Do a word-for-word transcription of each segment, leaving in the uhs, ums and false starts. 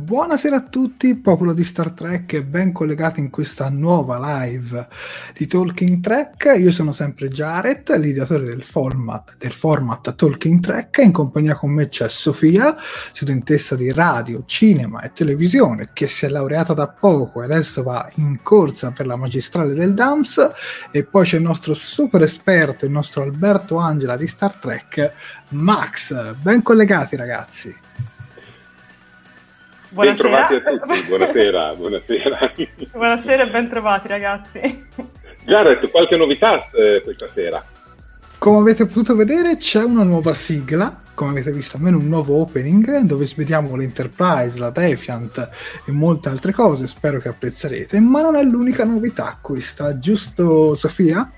Buonasera a tutti, popolo di Star Trek, e ben collegati in questa nuova live di Talking Trek. Io sono sempre Jared, l'ideatore del format, del format Talking Trek. In compagnia con me c'è Sofia, studentessa di radio, cinema e televisione, che si è laureata da poco e adesso va in corsa per la magistrale del D A M S. E poi c'è il nostro super esperto, il nostro Alberto Angela di Star Trek, Max. Ben collegati, ragazzi. Buonasera. Ben trovati a tutti, buonasera, buonasera. Buonasera e ben trovati, ragazzi. Jared, qualche novità eh, questa sera? Come avete potuto vedere c'è una nuova sigla, come avete visto almeno un nuovo opening, dove vediamo l'Enterprise, la Defiant e molte altre cose, spero che apprezzerete, ma non è l'unica novità questa, giusto Sofia?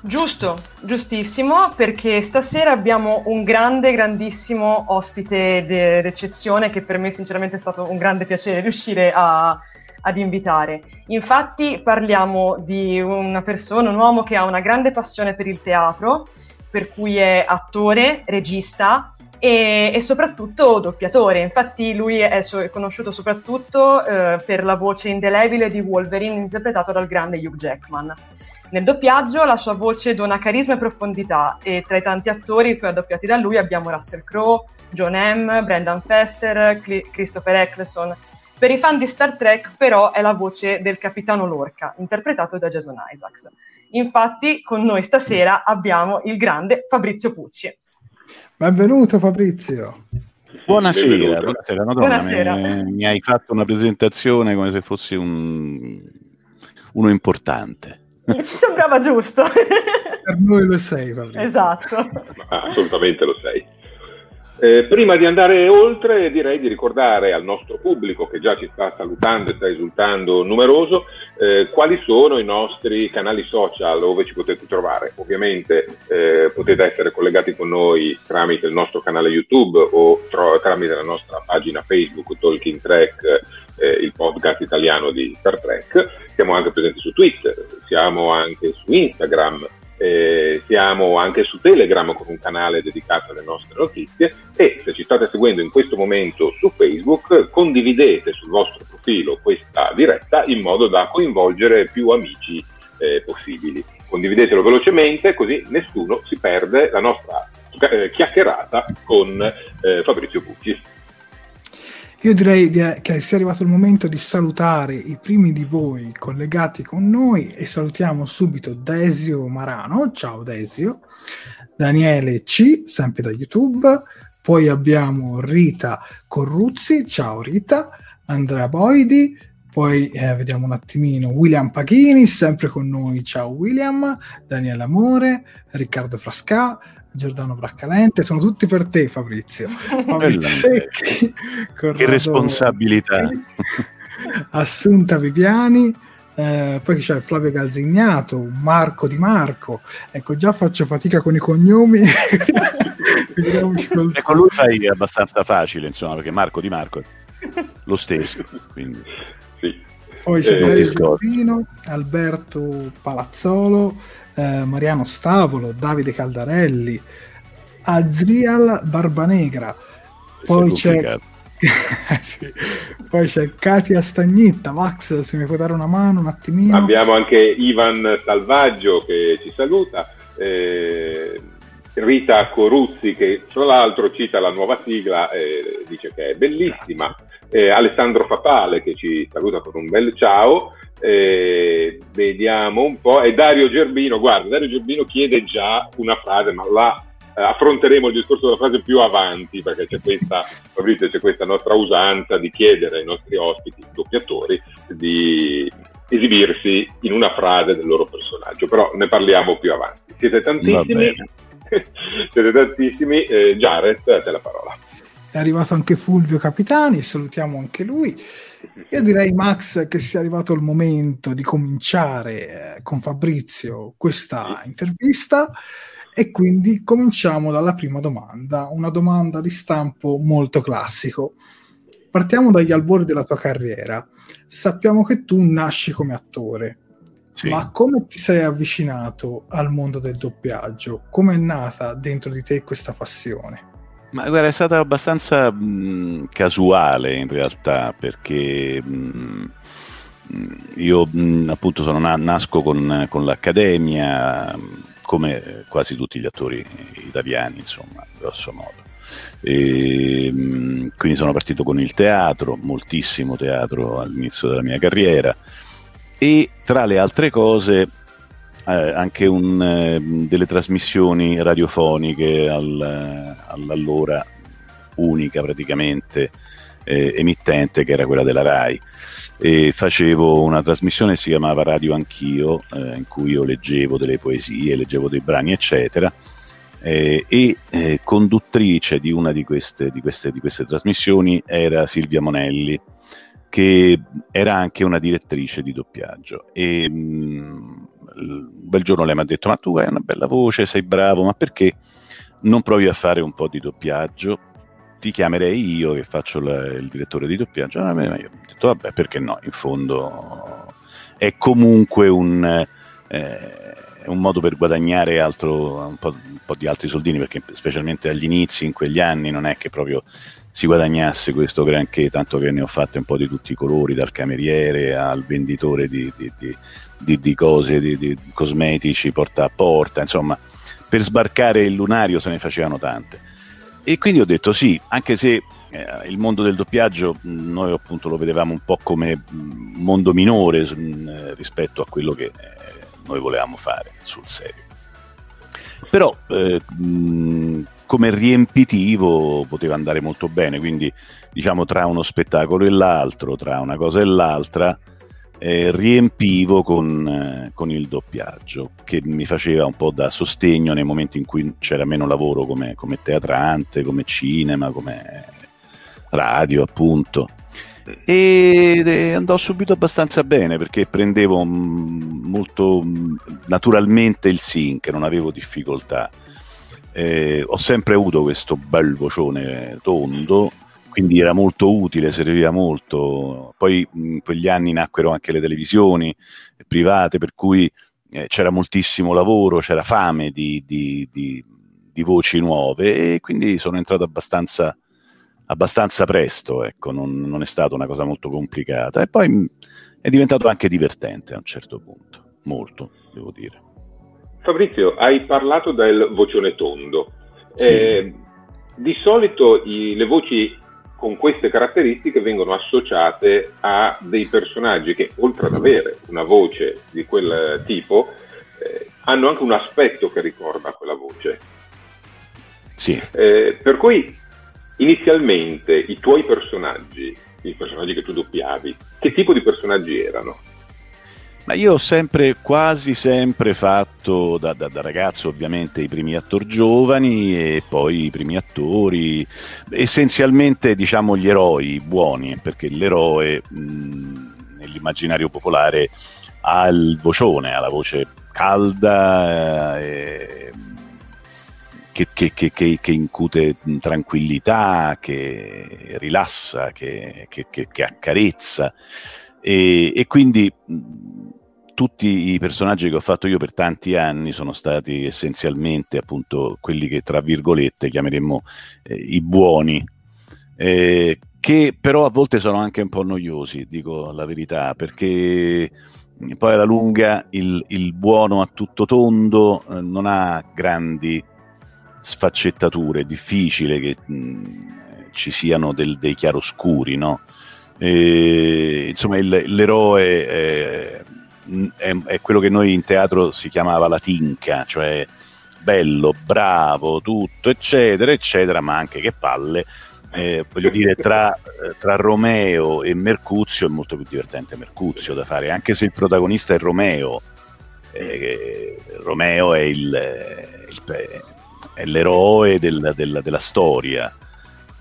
Giusto, giustissimo, perché stasera abbiamo un grande, grandissimo ospite de- d'eccezione che per me sinceramente è stato un grande piacere riuscire a- ad invitare. Infatti parliamo di una persona, un uomo che ha una grande passione per il teatro, per cui è attore, regista e, e soprattutto doppiatore. Infatti lui è, so- è conosciuto soprattutto eh, per la voce indelebile di Wolverine interpretato dal grande Hugh Jackman. Nel doppiaggio la sua voce dona carisma e profondità e tra i tanti attori poi addoppiati da lui abbiamo Russell Crowe, John M., Brendan Fraser, Cl- Christopher Eccleston. Per i fan di Star Trek però è la voce del capitano Lorca, interpretato da Jason Isaacs. Infatti con noi stasera abbiamo il grande Fabrizio Pucci. Benvenuto Fabrizio! Buonasera, Benvenuto. buonasera, Madonna, buonasera. Mi, mi hai fatto una presentazione come se fossi un, uno importante. Ci sembrava giusto. Per noi lo sei, Fabrizio. Esatto. Ma assolutamente lo sei. Eh, prima di andare oltre, direi di ricordare al nostro pubblico, che già ci sta salutando e sta esultando numeroso, eh, quali sono i nostri canali social dove ci potete trovare. Ovviamente eh, potete essere collegati con noi tramite il nostro canale YouTube o tro- tramite la nostra pagina Facebook Talking Trek, eh, il podcast italiano di Star Trek. Siamo anche presenti su Twitter, siamo anche su Instagram, Eh, siamo anche su Telegram con un canale dedicato alle nostre notizie, e se ci state seguendo in questo momento su Facebook, condividete sul vostro profilo questa diretta in modo da coinvolgere più amici eh, possibili. Condividetelo velocemente, così nessuno si perde la nostra eh, chiacchierata con eh, Fabrizio Pucci. Io direi che sia arrivato il momento di salutare i primi di voi collegati con noi, e salutiamo subito Desio Marano, ciao Desio, Daniele C, sempre da YouTube, poi abbiamo Rita Corruzzi, ciao Rita, Andrea Boidi, poi eh, vediamo un attimino William Paghini, sempre con noi, ciao William, Daniele Amore, Riccardo Frasca, Giordano Braccalente, sono tutti per te Fabrizio, Fabrizio Secchi, Corrado, che responsabilità, Assunta Viviani, eh, poi c'è Flavio Galzignato, Marco Di Marco, ecco già faccio fatica con i cognomi. E con lui fai abbastanza facile, insomma, perché Marco Di Marco è lo stesso, quindi sì. Poi c'è eh, Giovino, Alberto Palazzolo, eh, Mariano Stavolo, Davide Caldarelli, Azrial Barbanegra, poi c'è... sì. Poi c'è Katia Stagnitta. Max, se mi puoi dare una mano un attimino. Abbiamo anche Ivan Salvaggio che ci saluta, eh, Rita Coruzzi che tra l'altro cita la nuova sigla e dice che è bellissima. Grazie. Eh, Alessandro Papale che ci saluta con un bel ciao, eh, vediamo un po', e Dario Gerbino, guarda Dario Gerbino chiede già una frase, ma la eh, affronteremo il discorso della frase più avanti, perché c'è questa, Fabrizio, c'è questa nostra usanza di chiedere ai nostri ospiti doppiatori di esibirsi in una frase del loro personaggio, però ne parliamo più avanti. Siete tantissimi, siete tantissimi, eh, Jared, a te la parola. È arrivato anche Fulvio Capitani, salutiamo anche lui. Io direi, Max, che sia arrivato il momento di cominciare eh, con Fabrizio questa intervista, e quindi cominciamo dalla prima domanda, una domanda di stampo molto classico. Partiamo dagli albori della tua carriera. Sappiamo che tu nasci come attore, sì. Ma come ti sei avvicinato al mondo del doppiaggio? Come è nata dentro di te questa passione? Ma guarda, è stata abbastanza mh, casuale in realtà, perché mh, io mh, appunto sono na- nasco con, con l'accademia, come quasi tutti gli attori italiani, insomma, grosso modo. E, mh, quindi sono partito con il teatro, moltissimo teatro all'inizio della mia carriera, e tra le altre cose... Eh, anche un, eh, delle trasmissioni radiofoniche al, all'allora unica praticamente eh, emittente, che era quella della Rai, e facevo una trasmissione che si chiamava Radio Anch'io, eh, in cui io leggevo delle poesie, leggevo dei brani eccetera, eh, e eh, conduttrice di una di queste, di, queste, di queste trasmissioni era Silvia Monelli, che era anche una direttrice di doppiaggio, e mh, un bel giorno lei mi ha detto: ma tu hai una bella voce, sei bravo, ma perché non provi a fare un po' di doppiaggio? Ti chiamerei io che faccio la, il direttore di doppiaggio. Ah, beh, io ho detto vabbè, perché no, in fondo è comunque un, eh, un modo per guadagnare altro, un, po', un po' di altri soldini, perché specialmente agli inizi, in quegli anni, non è che proprio si guadagnasse questo granché, tanto che ne ho fatte un po' di tutti i colori, dal cameriere al venditore di, di, di Di, di cose, di, di cosmetici porta a porta, insomma per sbarcare il lunario se ne facevano tante, e quindi ho detto sì, anche se eh, il mondo del doppiaggio noi appunto lo vedevamo un po' come mondo minore mh, rispetto a quello che eh, noi volevamo fare sul serio, però eh, mh, come riempitivo poteva andare molto bene, quindi diciamo tra uno spettacolo e l'altro, tra una cosa e l'altra eh, riempivo con, eh, con il doppiaggio, che mi faceva un po' da sostegno nei momenti in cui c'era meno lavoro come, come teatrante, come cinema, come radio, appunto. E andò subito abbastanza bene, perché prendevo molto naturalmente il sync, non avevo difficoltà. Eh, ho sempre avuto questo bel vocione tondo, quindi era molto utile, serviva molto. Poi in quegli anni nacquero anche le televisioni private, per cui eh, c'era moltissimo lavoro, c'era fame di, di, di, di voci nuove, e quindi sono entrato abbastanza abbastanza presto, ecco, non, non è stata una cosa molto complicata, e poi è diventato anche divertente a un certo punto, molto, devo dire. Fabrizio, hai parlato del vocione tondo, sì. eh, di solito i, le voci con queste caratteristiche vengono associate a dei personaggi che, oltre ad avere una voce di quel tipo, eh, hanno anche un aspetto che ricorda quella voce. Sì. Eh, per cui inizialmente i tuoi personaggi, i personaggi che tu doppiavi, che tipo di personaggi erano? Ma io ho sempre, quasi sempre fatto, da, da, da ragazzo ovviamente, i primi attori giovani e poi i primi attori, essenzialmente diciamo gli eroi buoni, perché l'eroe mh, nell'immaginario popolare ha il vocione, ha la voce calda, eh, Che, che, che, che incute tranquillità, che rilassa, che, che, che, che accarezza, e, e quindi tutti i personaggi che ho fatto io per tanti anni sono stati essenzialmente appunto quelli che tra virgolette chiameremmo eh, i buoni, eh, che però a volte sono anche un po' noiosi, dico la verità, perché poi alla lunga il, il buono a tutto tondo eh, non ha grandi sfaccettature, è difficile che mh, ci siano del, dei chiaroscuri, no? E, insomma, il, l'eroe è, è, è quello che noi in teatro si chiamava la tinca, cioè bello, bravo, tutto, eccetera, eccetera, ma anche che palle, eh, voglio dire, tra, tra Romeo e Mercuzio è molto più divertente Mercuzio da fare, anche se il protagonista è Romeo. Eh, Romeo è il... il è l'eroe della, della, della storia,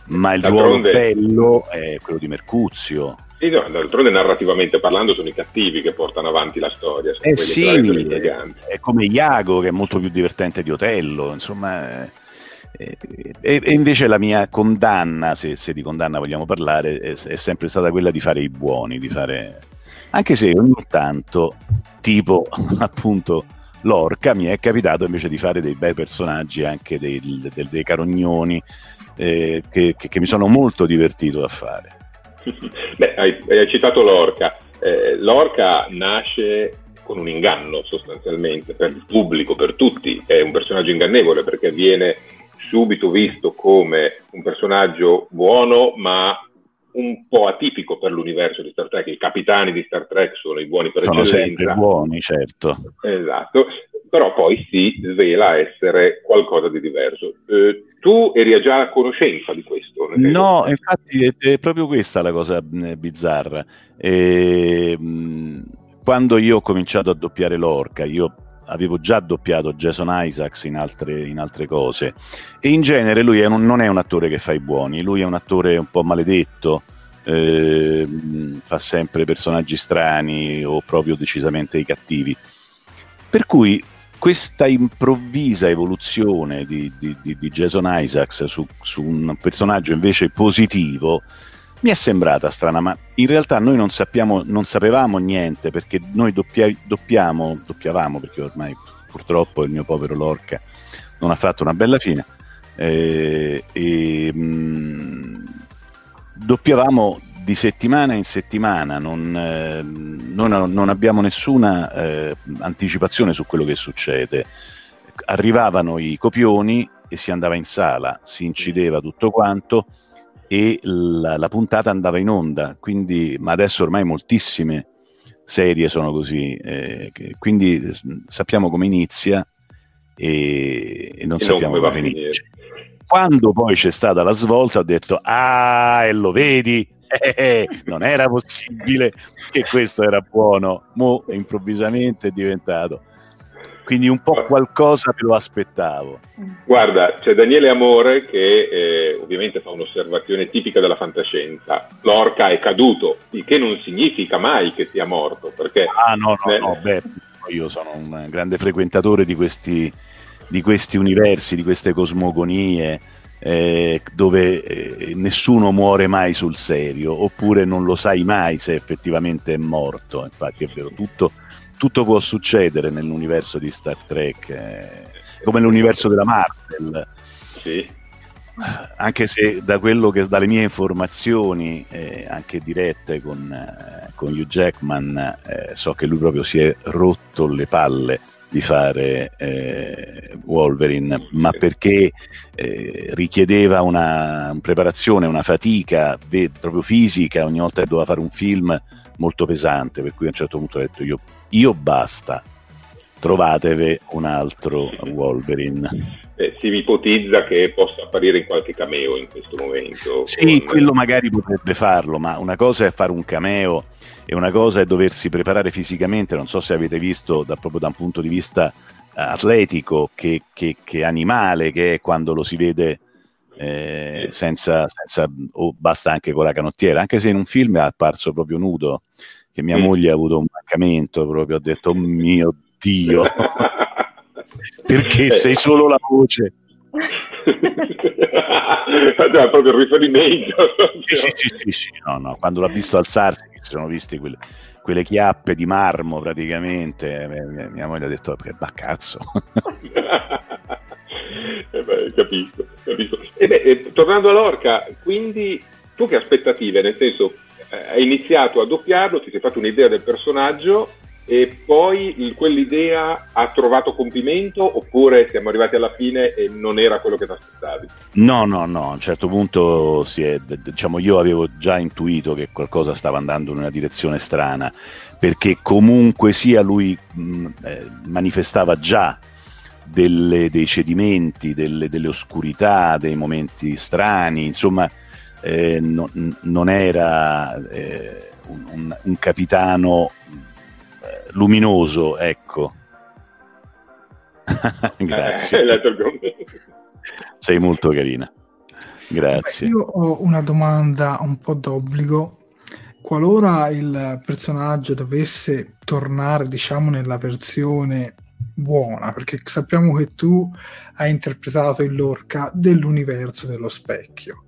ma il ruolo bello è quello di Mercuzio. Sì, no, d'altronde narrativamente parlando sono i cattivi che portano avanti la storia, sono eh quelli sì, è, è come Iago, che è molto più divertente di Otello, insomma. E invece la mia condanna, se, se di condanna vogliamo parlare, è, è sempre stata quella di fare i buoni, di fare, anche se ogni tanto, tipo appunto Lorca, mi è capitato invece di fare dei bei personaggi, anche dei, dei, dei carognoni, eh, che, che, che mi sono molto divertito a fare. Beh, hai, hai citato Lorca. Eh, Lorca nasce con un inganno sostanzialmente, per il pubblico, per tutti. È un personaggio ingannevole, perché viene subito visto come un personaggio buono, ma un po' atipico per l'universo di Star Trek. I capitani di Star Trek sono i buoni per eccellenza. Sono sempre buoni, certo. Esatto, però poi si svela essere qualcosa di diverso. Eh, tu eri già a conoscenza di questo? No, vero? Infatti è, è proprio questa la cosa bizzarra. E, quando io ho cominciato a doppiare Lorca, io avevo già doppiato Jason Isaacs in altre, in altre cose, e in genere lui è un, non è un attore che fa i buoni, lui è un attore un po' maledetto, eh, fa sempre personaggi strani o proprio decisamente i cattivi, per cui questa improvvisa evoluzione di, di, di, di Jason Isaacs su, su un personaggio invece positivo mi è sembrata strana, ma in realtà noi non sappiamo, non sapevamo niente, perché noi doppia, doppiamo, doppiavamo, perché ormai purtroppo il mio povero Lorca non ha fatto una bella fine, eh, e, mh, doppiavamo di settimana in settimana, non, eh, non, non abbiamo nessuna eh, anticipazione su quello che succede. Arrivavano i copioni e si andava in sala, si incideva tutto quanto e la, la puntata andava in onda, quindi, ma adesso ormai moltissime serie sono così, eh, che, quindi sappiamo come inizia e, e non e sappiamo non come finisce. Quando poi c'è stata la svolta ho detto: ah, e lo vedi, eh, non era possibile che questo era buono, mo improvvisamente è diventato, quindi un po' qualcosa me lo aspettavo. Guarda, c'è Daniele Amore che eh, ovviamente fa un'osservazione tipica della fantascienza: Lorca è caduto, il che non significa mai che sia morto, perché ah no no eh, no beh io sono un grande frequentatore di questi di questi universi, di queste cosmogonie eh, dove eh, nessuno muore mai sul serio, oppure non lo sai mai se effettivamente è morto. Infatti è vero, tutto, tutto può succedere nell'universo di Star Trek, eh, come l'universo della Marvel. Sì. Anche se da quello che dalle mie informazioni eh, anche dirette con, eh, con Hugh Jackman eh, so che lui proprio si è rotto le palle di fare eh, Wolverine, ma perché eh, richiedeva una, una preparazione, una fatica de, proprio fisica. Ogni volta che doveva fare un film molto pesante, per cui a un certo punto ho detto io, io basta, trovatevi un altro Wolverine. Eh, si ipotizza che possa apparire in qualche cameo in questo momento. Sì, con... quello magari potrebbe farlo, ma una cosa è fare un cameo e una cosa è doversi preparare fisicamente. Non so se avete visto da, proprio da un punto di vista atletico che, che, che animale che è quando lo si vede eh, senza, senza o basta anche con la canottiera, anche se in un film è apparso proprio nudo, che mia mm. moglie ha avuto un mancamento, proprio ha detto oh mio Dio perché sei solo la voce. Cioè, proprio il riferimento. Sì, sì, sì, sì, sì. No, no. Quando l'ha visto alzarsi, si sono viste quelle, quelle chiappe di marmo praticamente. Mia, mia moglie ha detto che baccazzo. Eh beh, capisco, capisco. E beh, e, tornando a Lorca, quindi tu che aspettative? Nel senso, eh, hai iniziato a doppiarlo, ti sei fatto un'idea del personaggio e poi quell'idea ha trovato compimento, oppure siamo arrivati alla fine e non era quello che ti aspettavi? No, no, no, a un certo punto si è, diciamo, io avevo già intuito che qualcosa stava andando in una direzione strana, perché comunque sia lui mh, eh, manifestava già delle, dei cedimenti, delle, delle oscurità, dei momenti strani, insomma eh, no, non era eh, un, un, un capitano luminoso, ecco. Grazie. Sei molto carina. Grazie. Beh, io ho una domanda un po' d'obbligo. Qualora il personaggio dovesse tornare, diciamo, nella versione buona, perché sappiamo che tu hai interpretato il Lorca dell'universo dello specchio.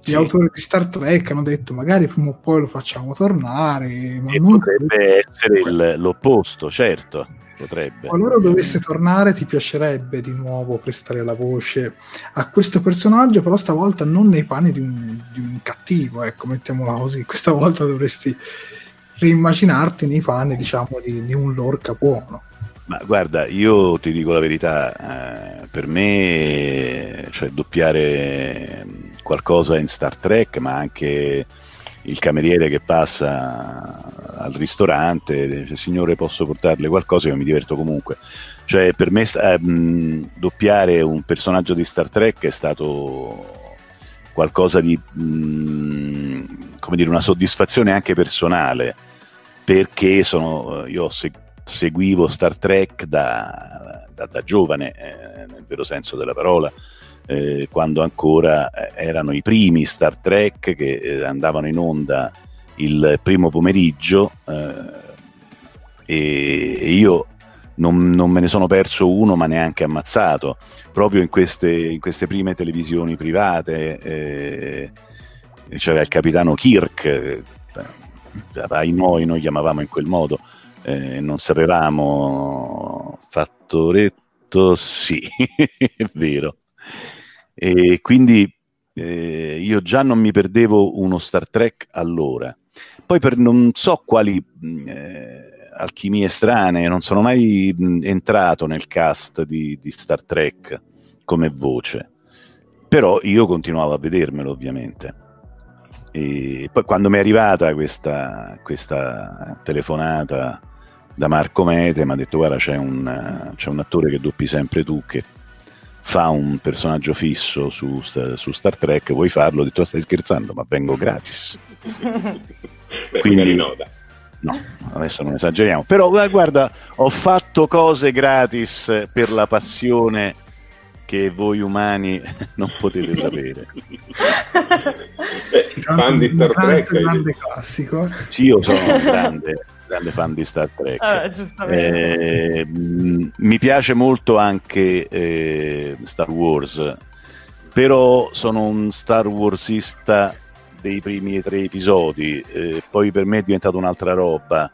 Gli sì. autori di Star Trek hanno detto magari prima o poi lo facciamo tornare, ma non potrebbe essere il, l'opposto, certo, potrebbe. Qualora dovesse tornare, ti piacerebbe di nuovo prestare la voce a questo personaggio, però stavolta non nei panni di un, di un cattivo, ecco, mettiamola così. Questa volta dovresti reimmaginarti nei panni, diciamo, di, di un Lorca buono. Ma guarda, io ti dico la verità, eh, per me, cioè, doppiare qualcosa in Star Trek, ma anche il cameriere che passa al ristorante dice signore posso portarle qualcosa, che mi diverto comunque. Cioè per me eh, doppiare un personaggio di Star Trek è stato qualcosa di mh, come dire, una soddisfazione anche personale, perché sono io se- seguivo Star Trek da, da, da giovane, eh, nel vero senso della parola, eh, quando ancora erano i primi Star Trek che eh, andavano in onda il primo pomeriggio, eh, e, e io non, non me ne sono perso uno, ma neanche ammazzato, proprio in queste, in queste prime televisioni private. Eh, c'era il capitano Kirk, eh, ai noi noi chiamavamo in quel modo. Eh, non sapevamo Fattoretto, sì, è vero. E quindi eh, io già non mi perdevo uno Star Trek allora. Poi per non so quali eh, alchimie strane non sono mai mh, entrato nel cast di, di Star Trek come voce, però io continuavo a vedermelo ovviamente. E poi quando mi è arrivata questa, questa telefonata da Marco Mete, mi ha detto guarda c'è un, c'è un attore che doppi sempre tu che fa un personaggio fisso su, su Star Trek, vuoi farlo? Ho detto stai scherzando, ma vengo gratis. Beh, quindi no, dai. No, adesso non esageriamo, però guarda, ho fatto cose gratis per la passione che voi umani non potete sapere. Beh, fan di Star Trek, un grande classico. Sì, io sono un grande, grande fan di Star Trek. Ah, eh, m- mi piace molto anche eh, Star Wars, però sono un Star Warsista dei primi tre episodi, eh, poi per me è diventata un'altra roba,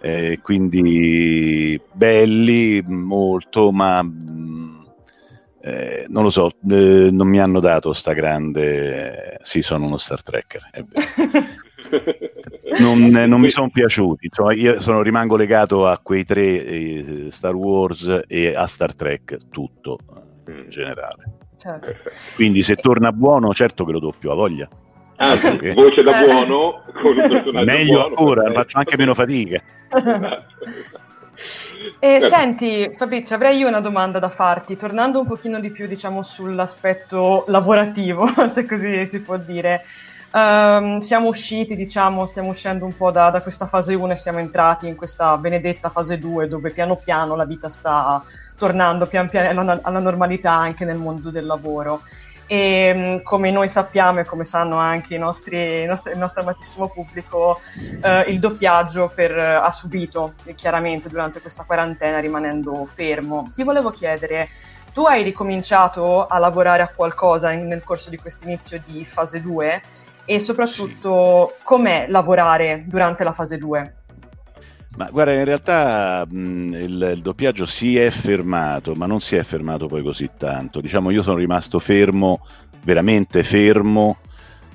eh, quindi belli molto, ma mh, eh, non lo so, eh, non mi hanno dato sta grande, eh, sì, sono uno Star Trekker, è vero. Non, eh, non mi sono piaciuti, insomma, io sono, rimango legato a quei tre, eh, Star Wars e a Star Trek, tutto in generale. Certo. Quindi se torna buono, certo che lo do più, a voglia. Anzi, ah, okay. Voce da buono con un personaggio meglio buono, ancora, perché... faccio anche meno fatica. Esatto, esatto. E certo. Senti Fabrizio, avrei io una domanda da farti, tornando un pochino di più, diciamo, sull'aspetto lavorativo, se così si può dire. Um, siamo usciti, diciamo, stiamo uscendo un po' da, da questa fase uno e siamo entrati in questa benedetta fase due, dove piano piano la vita sta tornando pian piano alla, alla normalità anche nel mondo del lavoro. E come noi sappiamo e come sanno anche i nostri, i nostri, il nostro amatissimo pubblico, eh, il doppiaggio per, ha subito chiaramente durante questa quarantena, rimanendo fermo. Ti volevo chiedere, tu hai ricominciato a lavorare a qualcosa in, nel corso di questo inizio di fase due, e soprattutto sì, com'è lavorare durante la fase due? Ma guarda, in realtà mh, il, il doppiaggio si è fermato, ma non si è fermato poi così tanto. Diciamo, io sono rimasto fermo, veramente fermo,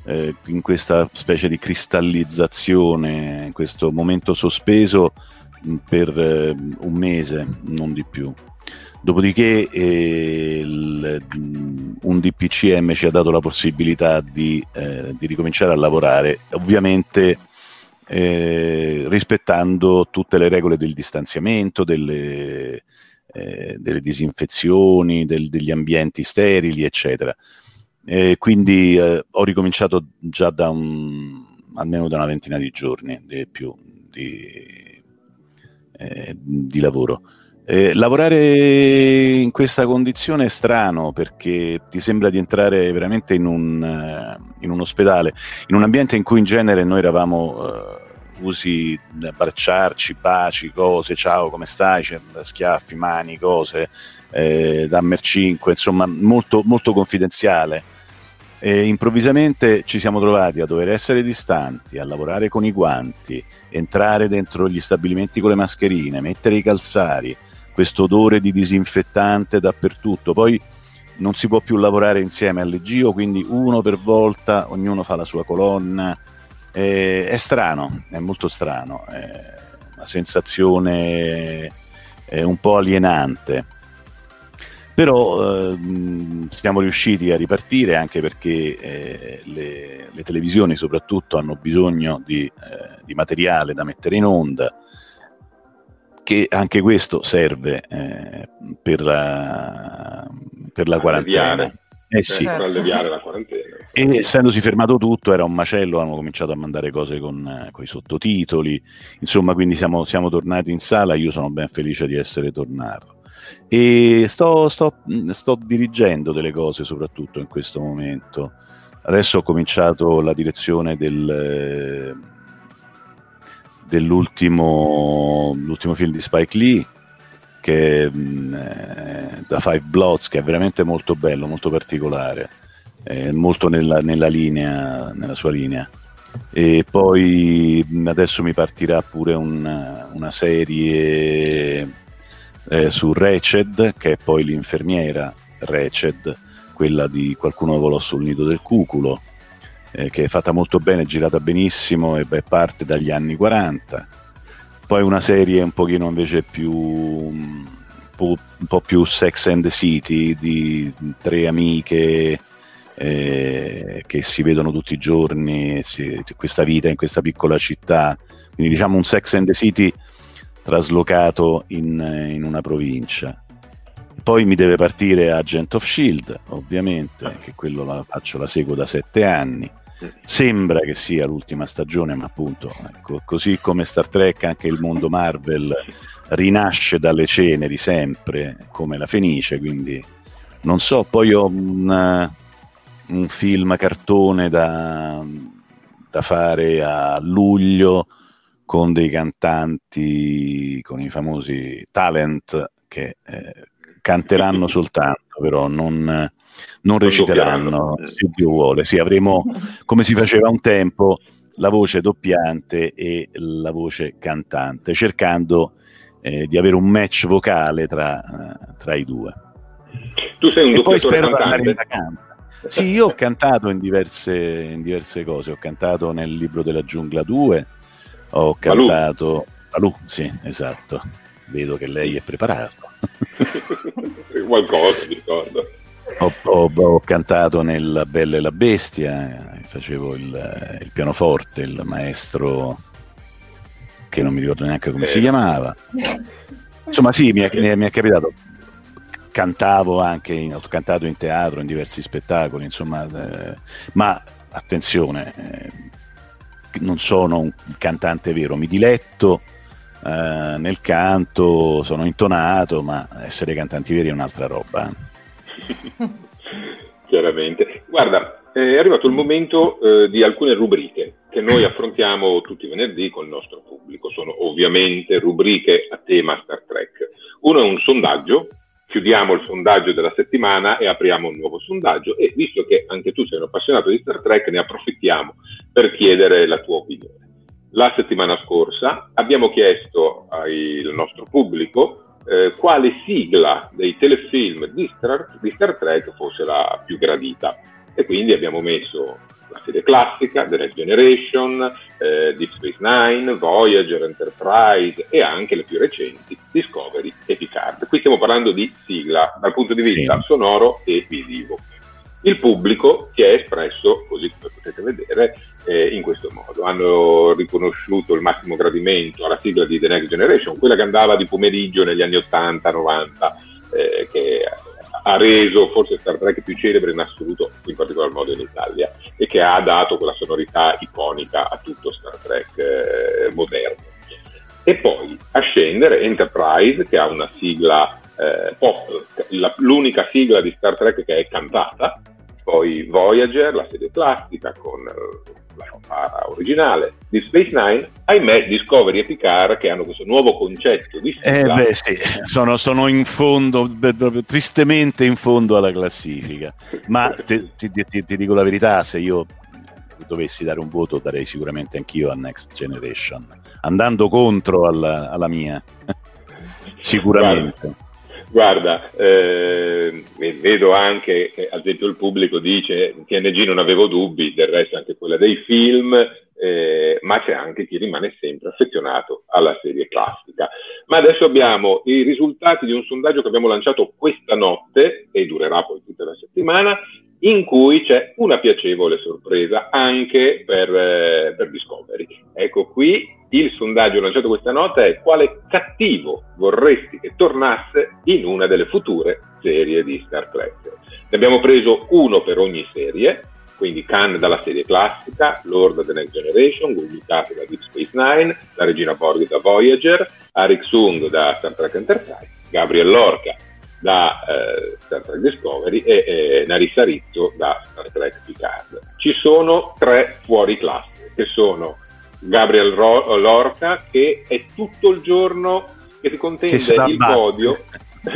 eh, in questa specie di cristallizzazione, in questo momento sospeso mh, per eh, un mese, non di più. Dopodiché eh, il, un D P C M ci ha dato la possibilità di, eh, di ricominciare a lavorare, ovviamente... Eh, rispettando tutte le regole del distanziamento, delle, eh, delle disinfezioni, del, degli ambienti sterili, eccetera. Eh, quindi eh, ho ricominciato già da un, almeno da una ventina di giorni di più di, eh, di lavoro. Eh, lavorare in questa condizione è strano, perché ti sembra di entrare veramente in un, in un ospedale, in un ambiente in cui in genere noi eravamo eh, usi ad abbracciarci, baci, cose, ciao come stai, cioè, schiaffi, mani, cose, eh, da M cinque, insomma molto, molto confidenziale. E improvvisamente ci siamo trovati a dover essere distanti, a lavorare con i guanti, entrare dentro gli stabilimenti con le mascherine, mettere i calzari, questo odore di disinfettante dappertutto, poi non si può più lavorare insieme al leggio, quindi uno per volta, ognuno fa la sua colonna, eh, è strano, è molto strano, è una sensazione eh, un po' alienante, però eh, siamo riusciti a ripartire, anche perché eh, le, le televisioni soprattutto hanno bisogno di, eh, di materiale da mettere in onda, che anche questo serve eh, per la, per la quarantena. Eh sì. Per alleviare la quarantena. E essendosi fermato tutto, era un macello, hanno cominciato a mandare cose con i sottotitoli, insomma, quindi siamo, siamo tornati in sala, io sono ben felice di essere tornato. E sto, sto, sto dirigendo delle cose soprattutto in questo momento. Adesso ho cominciato la direzione del... Eh, dell'ultimo l'ultimo film di Spike Lee, che è, da Five Bloods, che è veramente molto bello, molto particolare, eh, molto nella, nella linea, nella sua linea. E poi adesso mi partirà pure un, una serie eh, su Ratched, che è poi l'infermiera Ratched, quella di Qualcuno volò sul nido del cuculo, che è fatta molto bene, girata benissimo e beh, parte dagli anni quaranta. Poi una serie un pochino invece più un po', un po' più Sex and the City, di tre amiche eh, che si vedono tutti i giorni, si, questa vita in questa piccola città, quindi diciamo un Sex and the City traslocato in, in una provincia. Poi mi deve partire Agent of Shield, ovviamente, che quello la faccio, la seguo da sette anni. Sembra che sia l'ultima stagione, ma appunto, ecco, così come Star Trek, anche il mondo Marvel rinasce dalle ceneri sempre come la Fenice, quindi non so. Poi ho un, un film cartone da, da fare a luglio con dei cantanti, con i famosi talent che eh, canteranno soltanto, però non... non reciteranno, se Dio vuole. Sì, avremo, come si faceva un tempo, la voce doppiante e la voce cantante, cercando eh, di avere un match vocale tra, tra i due. Tu sei un doppiatore cantante? Sì, io ho cantato in diverse, in diverse cose. Ho cantato nel Libro della Giungla due, ho cantato... Balù, sì, esatto. Vedo che lei è preparata. Qualcosa, mi ricordo. Ho, ho, ho cantato nella Bella e la Bestia, facevo il, il pianoforte, il maestro che non mi ricordo neanche come eh. si chiamava. Insomma, sì, mi è, mi è capitato. Cantavo anche, in, ho cantato in teatro, in diversi spettacoli, insomma, eh, ma attenzione, eh, non sono un cantante vero, mi diletto eh, nel canto, sono intonato, ma essere cantanti veri è un'altra roba. Chiaramente. Guarda, è arrivato il momento eh, di alcune rubriche che noi affrontiamo tutti i venerdì con il nostro pubblico. Sono ovviamente rubriche a tema Star Trek. Uno è un sondaggio, chiudiamo il sondaggio della settimana e apriamo un nuovo sondaggio, e visto che anche tu sei un appassionato di Star Trek ne approfittiamo per chiedere la tua opinione. La settimana scorsa abbiamo chiesto ai, al nostro pubblico Eh, quale sigla dei telefilm di Star, di Star Trek fosse la più gradita, e quindi abbiamo messo la serie classica, The Next Generation, eh, Deep Space Nine, Voyager, Enterprise e anche le più recenti, Discovery e Picard. Qui stiamo parlando di sigla dal punto di vista sì. sonoro e visivo. Il pubblico si è espresso, così come potete vedere, eh, in questo modo. Hanno riconosciuto il massimo gradimento alla sigla di The Next Generation, quella che andava di pomeriggio negli anni ottanta novanta, eh, che ha reso forse Star Trek più celebre in assoluto, in particolar modo in Italia, e che ha dato quella sonorità iconica a tutto Star Trek eh, moderno. E poi, a scendere, Enterprise, che ha una sigla Eh, pop, la, l'unica sigla di Star Trek che è cantata, poi Voyager, la serie classica con eh, la fanfara originale, di Space Nine, ahimè Discovery e Picard che hanno questo nuovo concetto di sigla. Eh beh, sì, sono, sono in fondo, proprio tristemente in fondo alla classifica, ma te, ti, ti, ti dico la verità, se io dovessi dare un voto darei sicuramente anch'io a Next Generation, andando contro alla, alla mia, sicuramente. Guarda. Guarda, eh, vedo anche che ad esempio il pubblico dice T N G non avevo dubbi, del resto anche quella dei film, eh, ma c'è anche chi rimane sempre affezionato alla serie classica. Ma adesso abbiamo i risultati di un sondaggio che abbiamo lanciato questa notte e durerà poi tutta la settimana, in cui c'è una piacevole sorpresa anche per, eh, per Discovery. Ecco qui. Il sondaggio lanciato questa notte è: quale cattivo vorresti che tornasse in una delle future serie di Star Trek? Ne abbiamo preso uno per ogni serie, quindi Khan dalla serie classica, Lorda The Next Generation, Gul Dukat da Deep Space Nine, la Regina Borg da Voyager, Arik Sung da Star Trek Enterprise, Gabriel Lorca da eh, Star Trek Discovery e eh, Narissa Rizzo da Star Trek Picard. Ci sono tre fuori classe, che sono Gabriel Ro- Lorca, che è tutto il giorno che si contende che il podio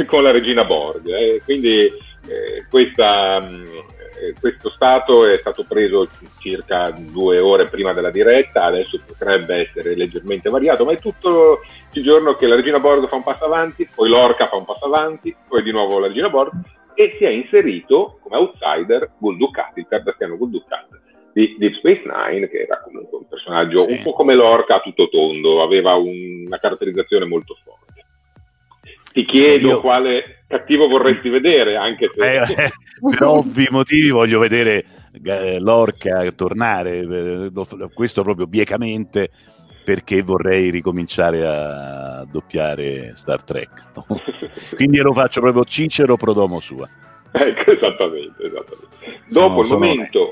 con la Regina Borg, eh, quindi eh, questa, mh, questo stato è stato preso circa due ore prima della diretta, adesso potrebbe essere leggermente variato, ma è tutto il giorno che la Regina Borg fa un passo avanti, poi Lorca fa un passo avanti, poi di nuovo la Regina Borg, e si è inserito come outsider Gul Dukat, il cardassiano Gul Dukat di Deep Space Nine, che era comunque un personaggio sì. un po' come Lorca, tutto tondo, aveva un, una caratterizzazione molto forte. Ti chiedo Io... quale cattivo vorresti vedere, anche se... eh, eh, per ovvi motivi voglio vedere eh, Lorca tornare, eh, questo proprio biecamente, perché vorrei ricominciare a doppiare Star Trek. Quindi lo faccio proprio Cicero pro domo sua. Ecco, esattamente, esattamente. Dopo no, il sono... momento...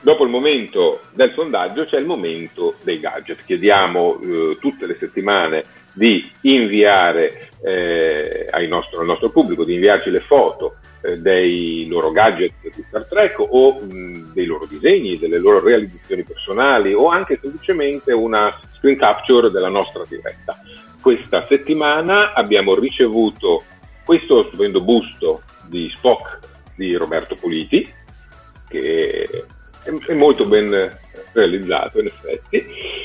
Dopo il momento del sondaggio c'è il momento dei gadget. Chiediamo eh, tutte le settimane di inviare eh, ai nostro, al nostro pubblico, di inviarci le foto eh, dei loro gadget di Star Trek o mh, dei loro disegni, delle loro realizzazioni personali o anche semplicemente una screen capture della nostra diretta. Questa settimana abbiamo ricevuto questo stupendo busto di Spock di Roberto Politi, che è molto ben realizzato in effetti.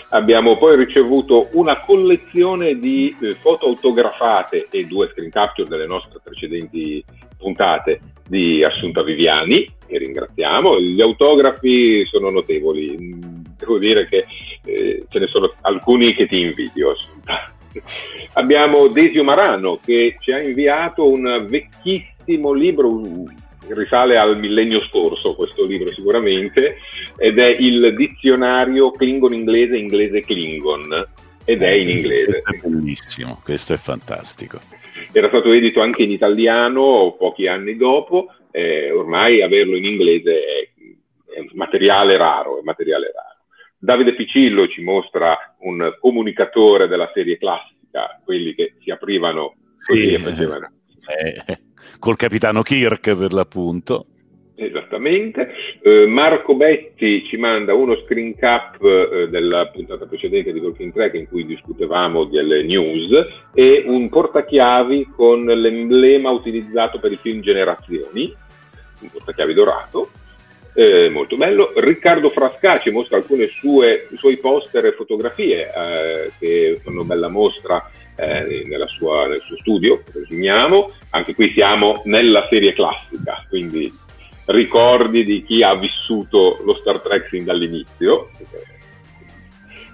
Abbiamo poi ricevuto una collezione di foto autografate e due screen capture delle nostre precedenti puntate di Assunta Viviani, che ringraziamo. Gli autografi sono notevoli, devo dire che eh, ce ne sono alcuni che ti invidio, Assunta. Abbiamo Desio Marano che ci ha inviato un vecchissimo libro, risale al millennio scorso questo libro sicuramente, ed è il dizionario Klingon inglese inglese Klingon, ed è in inglese. Questo è bellissimo, questo è fantastico. Era stato edito anche in italiano pochi anni dopo, eh, ormai averlo in inglese è, è materiale raro, è materiale raro. Davide Picillo ci mostra un comunicatore della serie classica, quelli che si aprivano così sì, e facevano. Eh, col capitano Kirk per l'appunto. Esattamente. Eh, Marco Betti ci manda uno screen cap eh, della puntata precedente di Talking Trek in cui discutevamo delle news, e un portachiavi con l'emblema utilizzato per il film Generazioni, un portachiavi dorato. Eh, molto bello. Riccardo Frasca ci mostra alcune sue suoi poster e fotografie eh, che fanno bella mostra eh, nella sua, nel suo studio, presumiamo. Anche qui siamo nella serie classica, quindi ricordi di chi ha vissuto lo Star Trek sin dall'inizio,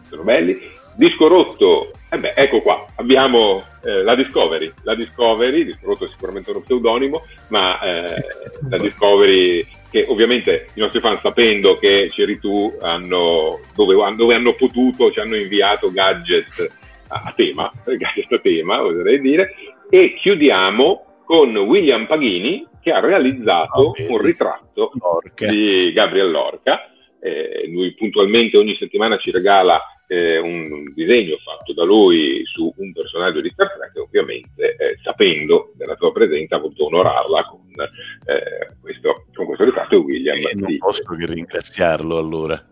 sono belli. Disco rotto, eh beh, ecco qua, abbiamo eh, la Discovery, la Discovery, Disco rotto è sicuramente uno pseudonimo, ma eh, la Discovery, che ovviamente i nostri fan, sapendo che c'eri tu, hanno dove, dove hanno potuto, ci hanno inviato gadget a, a tema, gadget a tema, vorrei dire. E chiudiamo con William Paghini, che ha realizzato oh, un ritratto Lorca. Di Gabriel Lorca. Eh, lui puntualmente ogni settimana ci regala eh, un, un disegno fatto da lui su un personaggio di Star Trek, che ovviamente eh, sapendo della tua presenza ha voluto onorarla con eh, questo, con questo ritratto. William, eh, non posso che ringraziarlo allora.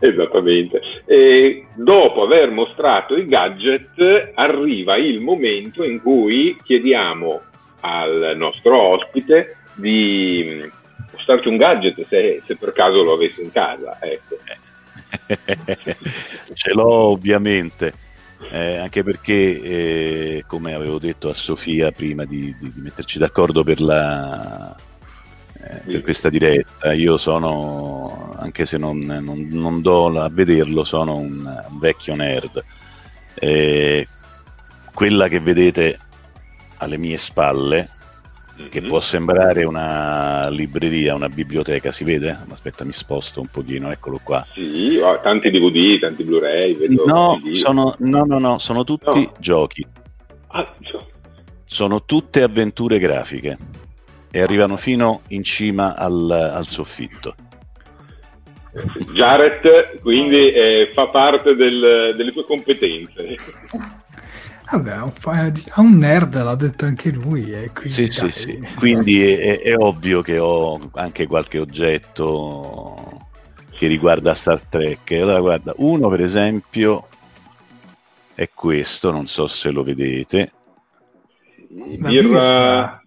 Esattamente. E dopo aver mostrato i gadget arriva il momento in cui chiediamo al nostro ospite di mostrarci un gadget, se, se per caso lo avessi in casa, ecco. Ce l'ho ovviamente, eh, anche perché eh, come avevo detto a Sofia prima di, di, di metterci d'accordo per la eh, per questa diretta, io sono, anche se non, non, non do a vederlo, sono un, un vecchio nerd. Eh, quella che vedete alle mie spalle, che può sembrare una libreria, una biblioteca, si vede? Aspetta, mi sposto un pochino, eccolo qua. Sì, ho tanti D V D, tanti Blu-ray, vedo. No, sono, no, no, no, sono tutti no. giochi. Ah, giochi. Sono tutte avventure grafiche e arrivano fino in cima al, al soffitto. Jared, quindi, eh, fa parte del, delle tue competenze. Vabbè, a un nerd l'ha detto anche lui, eh, quindi, sì, dai, sì, sì. Quindi è, è ovvio che ho anche qualche oggetto che riguarda Star Trek. Allora guarda, uno per esempio è questo, non so se lo vedete. Birra birra,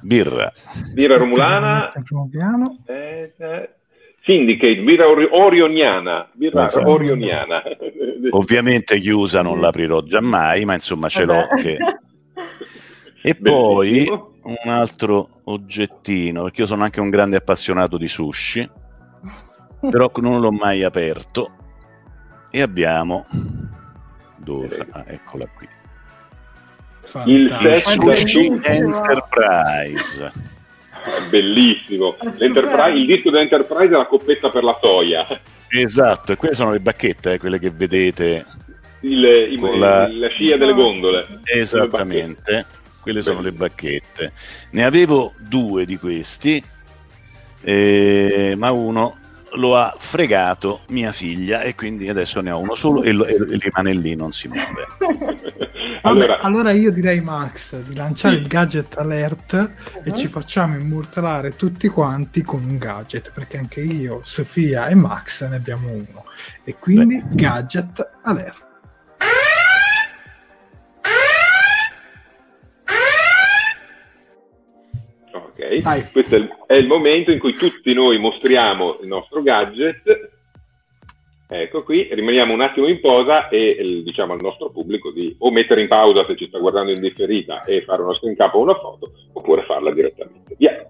birra. birra romulana, eh, eh. Syndicate, birra or- orioniana, birra esatto. orioniana. Ovviamente chiusa non l'aprirò giammai, ma insomma ce l'ho. Che... E poi un altro oggettino, perché io sono anche un grande appassionato di sushi, però non l'ho mai aperto. E abbiamo... Dove? Ah, eccola qui. Fantastico. Il, Il Sushi Enterprise. È bellissimo. L'Enterprise, il disco dell'Enterprise è la coppetta per la soia. Esatto, e quelle sono le bacchette, eh, quelle che vedete. Il, con il, la... la scia delle gondole. Esattamente, quelle sono le bacchette. Ne avevo due di questi, eh, ma uno lo ha fregato mia figlia e quindi adesso ne ho uno solo e, lo, e rimane lì, non si muove. allora, allora io direi, Max, di lanciare sì. il gadget alert uh-huh. e ci facciamo immortalare tutti quanti con un gadget, perché anche io, Sofia e Max ne abbiamo uno, e quindi Beh. gadget alert. Dai. Questo è il, è il momento in cui tutti noi mostriamo il nostro gadget. Ecco qui, rimaniamo un attimo in posa e diciamo al nostro pubblico di o mettere in pausa se ci sta guardando in differita e fare uno screen cap o una foto, oppure farla direttamente. Via.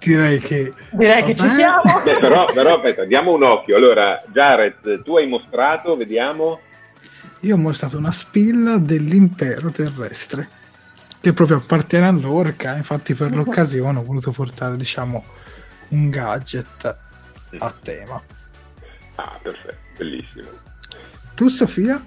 Direi che direi che ci siamo. Beh, però, però aspetta, diamo un occhio. Allora, Jared, tu hai mostrato, vediamo. Io ho mostrato una spilla dell'impero terrestre che proprio appartiene a Lorca, infatti per l'occasione ho voluto portare, diciamo, un gadget a tema. Ah, perfetto, bellissimo. Tu, Sofia?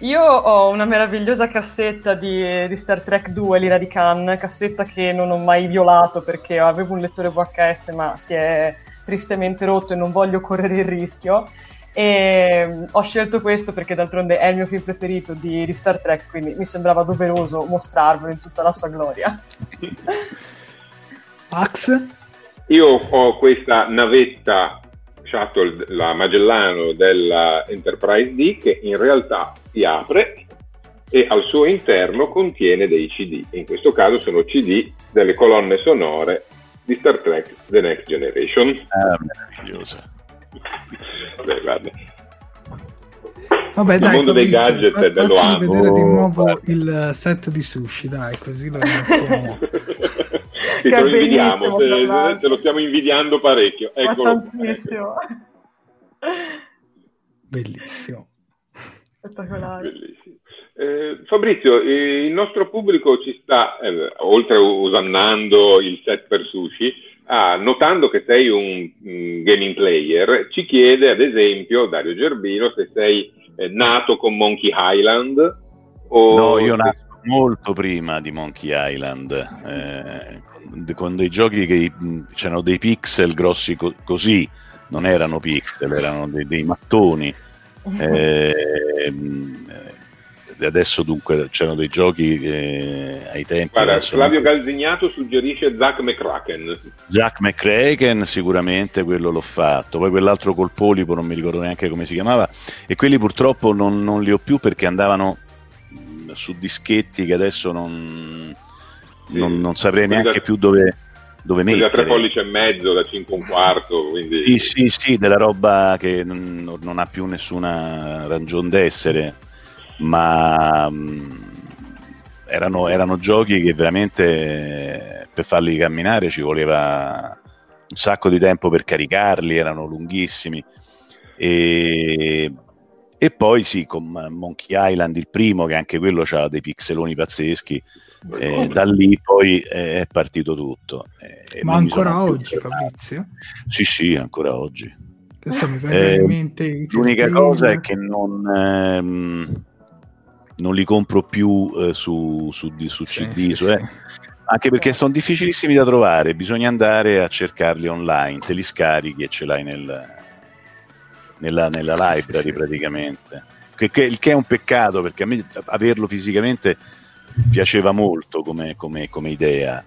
Io ho una meravigliosa cassetta di, di Star Trek due, l'ira di Khan, cassetta che non ho mai violato perché avevo un lettore V H S ma si è tristemente rotto e non voglio correre il rischio. E ho scelto questo perché d'altronde è il mio film preferito di, di Star Trek, quindi mi sembrava doveroso mostrarvelo in tutta la sua gloria. Max? Io ho questa navetta shuttle, la Magellano della Enterprise D, che in realtà si apre e al suo interno contiene dei C D, in questo caso sono C D delle colonne sonore di Star Trek The Next Generation. Ah, meravigliosa. Beh, guarda. Vabbè, il dai, mondo dei gadget fa, è bello ampio. Vedere di nuovo guarda. il set di sushi, dai, così lo mettiamo. Che te lo invidiamo, te, te lo stiamo invidiando parecchio. Eccolo, tantissimo. Ecco. Bellissimo. Spettacolare. Bellissimo. Eh, Fabrizio, eh, il nostro pubblico ci sta, eh, oltre usannando il set per sushi, ah, notando che sei un mm, gaming player, ci chiede ad esempio Dario Gerbino se sei eh, nato con Monkey Island o... No, io nato molto prima di Monkey Island, eh, con, con dei giochi che c'erano dei pixel grossi co- così, non erano pixel, erano dei, dei mattoni. Eh, adesso dunque c'erano dei giochi eh, ai tempi. Guarda, Flavio non... Galzignato suggerisce Zack McCracken. Zack McCracken sicuramente, quello l'ho fatto, poi quell'altro col polipo non mi ricordo neanche come si chiamava, e quelli purtroppo non, non li ho più perché andavano su dischetti che adesso non, sì. non, non saprei quindi neanche da, più dove, dove mettere, da tre pollici e mezzo, da cinque e un quarto, quindi... sì sì sì, della roba che non, non ha più nessuna ragion d'essere, ma mh, erano, erano giochi che veramente per farli camminare ci voleva un sacco di tempo per caricarli, erano lunghissimi, e, e poi sì, con Monkey Island il primo, che anche quello c'ha dei pixeloni pazzeschi, eh, da lì poi è partito tutto. Eh, ma ancora oggi, Fabrizio? Sì sì, ancora oggi. Adesso mi vengono eh, in mente, l'unica cosa è che non... Ehm, non li compro più eh, su, su, su sì, C D, sì, su, eh. sì. anche perché sono difficilissimi da trovare, bisogna andare a cercarli online, te li scarichi e ce l'hai nel, nella, nella library sì, sì. praticamente, che, che, che è un peccato perché a me averlo fisicamente piaceva molto come, come, come idea,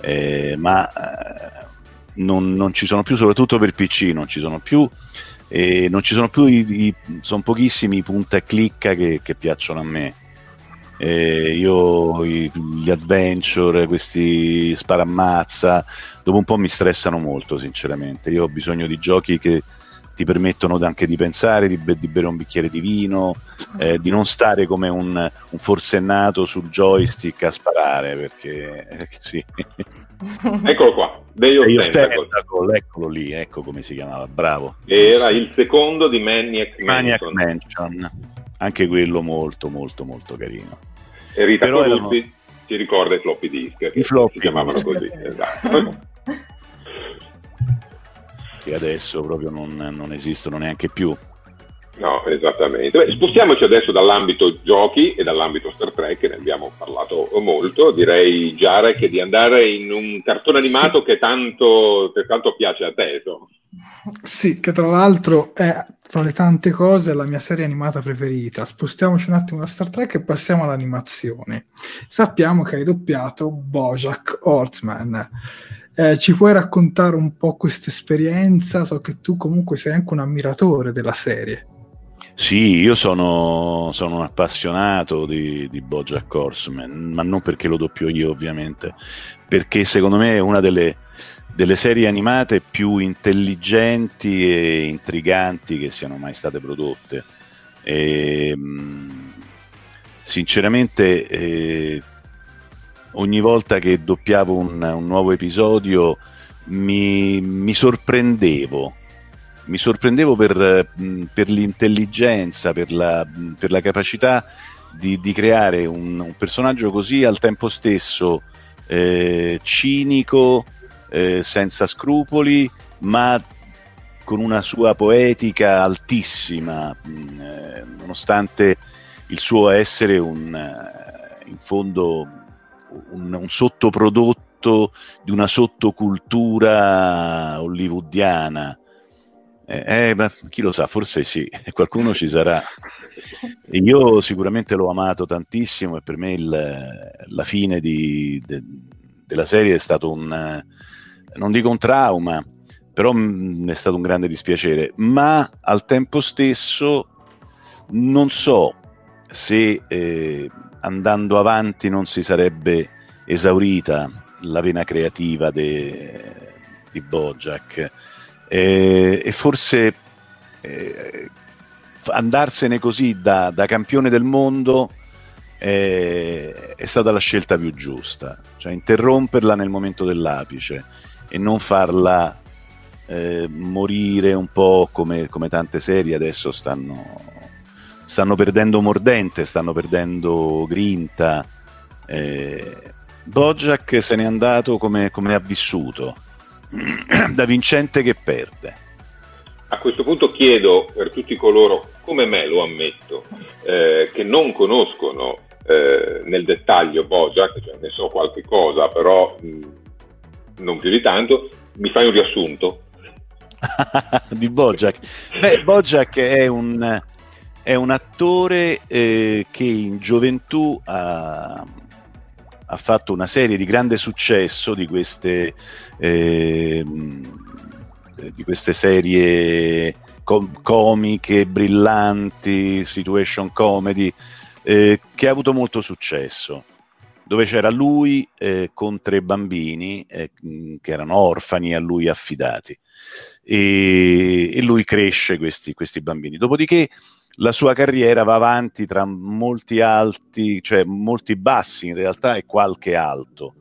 eh, ma eh, non, non ci sono più, soprattutto per P C non ci sono più. E non ci sono più i, i, sono pochissimi i punta e clicca che, che piacciono a me, e io i, gli adventure, questi sparamazza dopo un po' mi stressano molto sinceramente. Io ho bisogno di giochi che ti permettono anche di pensare, di, di bere un bicchiere di vino, eh, di non stare come un, un forsennato sul joystick a sparare, perché eh, sì. Eccolo qua, Day of Tentacle. Tentacle, eccolo lì, ecco come si chiamava, bravo. Era il secondo di Maniac Mansion. Maniac Mansion, anche quello molto molto molto carino. E Rita Però erano... si, si ricorda i floppy disk, che I floppy si chiamavano disk. Così, esatto. Che adesso proprio non, non esistono neanche più. No, esattamente. Beh, spostiamoci adesso dall'ambito giochi e dall'ambito Star Trek, che ne abbiamo parlato molto. Direi, Jarek, di andare in un cartone animato sì. che tanto, che tanto piace a te. So. Sì, che tra l'altro è, fra le tante cose, la mia serie animata preferita. Spostiamoci un attimo da Star Trek e passiamo all'animazione. Sappiamo che hai doppiato Bojack Horseman. Eh, ci puoi raccontare un po' questa esperienza? So che tu comunque sei anche un ammiratore della serie. Sì, io sono, sono un appassionato di, di Bojack Horseman, ma non perché lo doppio io ovviamente, perché secondo me è una delle, delle serie animate più intelligenti e intriganti che siano mai state prodotte. E, sinceramente eh, ogni volta che doppiavo un, un nuovo episodio mi, mi sorprendevo mi sorprendevo per, per l'intelligenza, per la, per la capacità di, di creare un, un personaggio così al tempo stesso eh, cinico, eh, senza scrupoli, ma con una sua poetica altissima, eh, nonostante il suo essere un, in fondo un, un sottoprodotto di una sottocultura hollywoodiana. Eh, eh, ma chi lo sa, forse sì, qualcuno ci sarà. Io sicuramente l'ho amato tantissimo e per me il, la fine di, de, della serie è stato un, non dico un trauma, però mh, è stato un grande dispiacere, ma al tempo stesso non so se eh, andando avanti non si sarebbe esaurita la vena creativa de, di Bojack. Eh, e forse eh, andarsene così da, da campione del mondo eh, è stata la scelta più giusta, cioè interromperla nel momento dell'apice e non farla eh, morire un po' come, come tante serie adesso stanno, stanno perdendo mordente, stanno perdendo grinta. eh, Bojack se n'è andato come, come ha vissuto, da vincente che perde. A questo punto chiedo per tutti coloro, come me lo ammetto, eh, che non conoscono eh, nel dettaglio Bojack, cioè ne so qualche cosa però mh, non più di tanto, mi fai un riassunto? Di Bojack? Beh, Bojack è un, è un attore eh, che in gioventù ha... ha fatto una serie di grande successo di queste eh, di queste serie com- comiche brillanti, situation comedy, eh, che ha avuto molto successo, dove c'era lui eh, con tre bambini eh, che erano orfani a lui affidati, e, e lui cresce questi, questi bambini, dopodiché la sua carriera va avanti tra molti alti, cioè molti bassi in realtà, e qualche alto.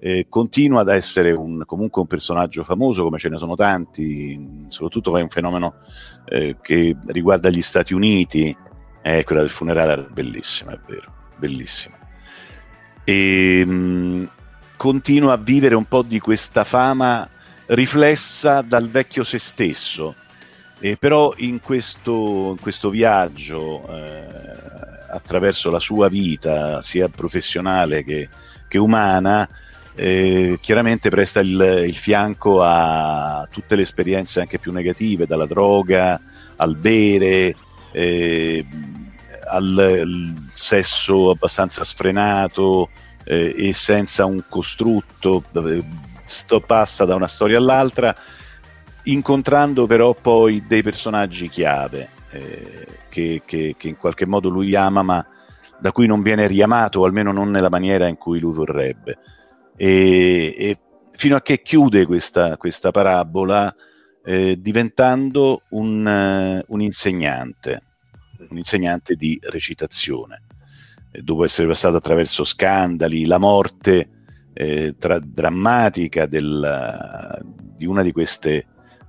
Eh, continua ad essere un, comunque un personaggio famoso, come ce ne sono tanti, soprattutto è un fenomeno eh, che riguarda gli Stati Uniti. Eh, quella del funerale era bellissima, è vero, bellissima. E, mh, continua a vivere un po' di questa fama riflessa dal vecchio se stesso. Eh, però in questo, in questo viaggio eh, attraverso la sua vita sia professionale che, che umana eh, chiaramente presta il, il fianco a tutte le esperienze anche più negative, dalla droga al bere eh, al, al sesso abbastanza sfrenato eh, e senza un costrutto. Sto, passa da una storia all'altra, incontrando però poi dei personaggi chiave eh, che, che, che in qualche modo lui ama, ma da cui non viene riamato, o almeno non nella maniera in cui lui vorrebbe, e, e fino a che chiude questa, questa parabola eh, diventando un, un insegnante un insegnante di recitazione, e dopo essere passato attraverso scandali, la morte eh, tra, drammatica del, di una di queste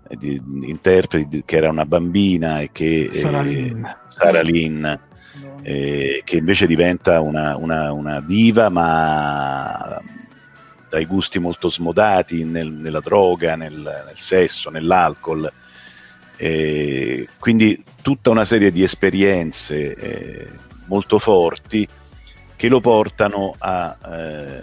Di, di interpreti, che era una bambina, e che Sara Lynn, eh, Sara Lynn eh, che invece diventa una, una, una diva, ma dai gusti molto smodati nel, nella droga, nel, nel sesso, nell'alcol, Eh, quindi tutta una serie di esperienze eh, molto forti che lo portano a, eh,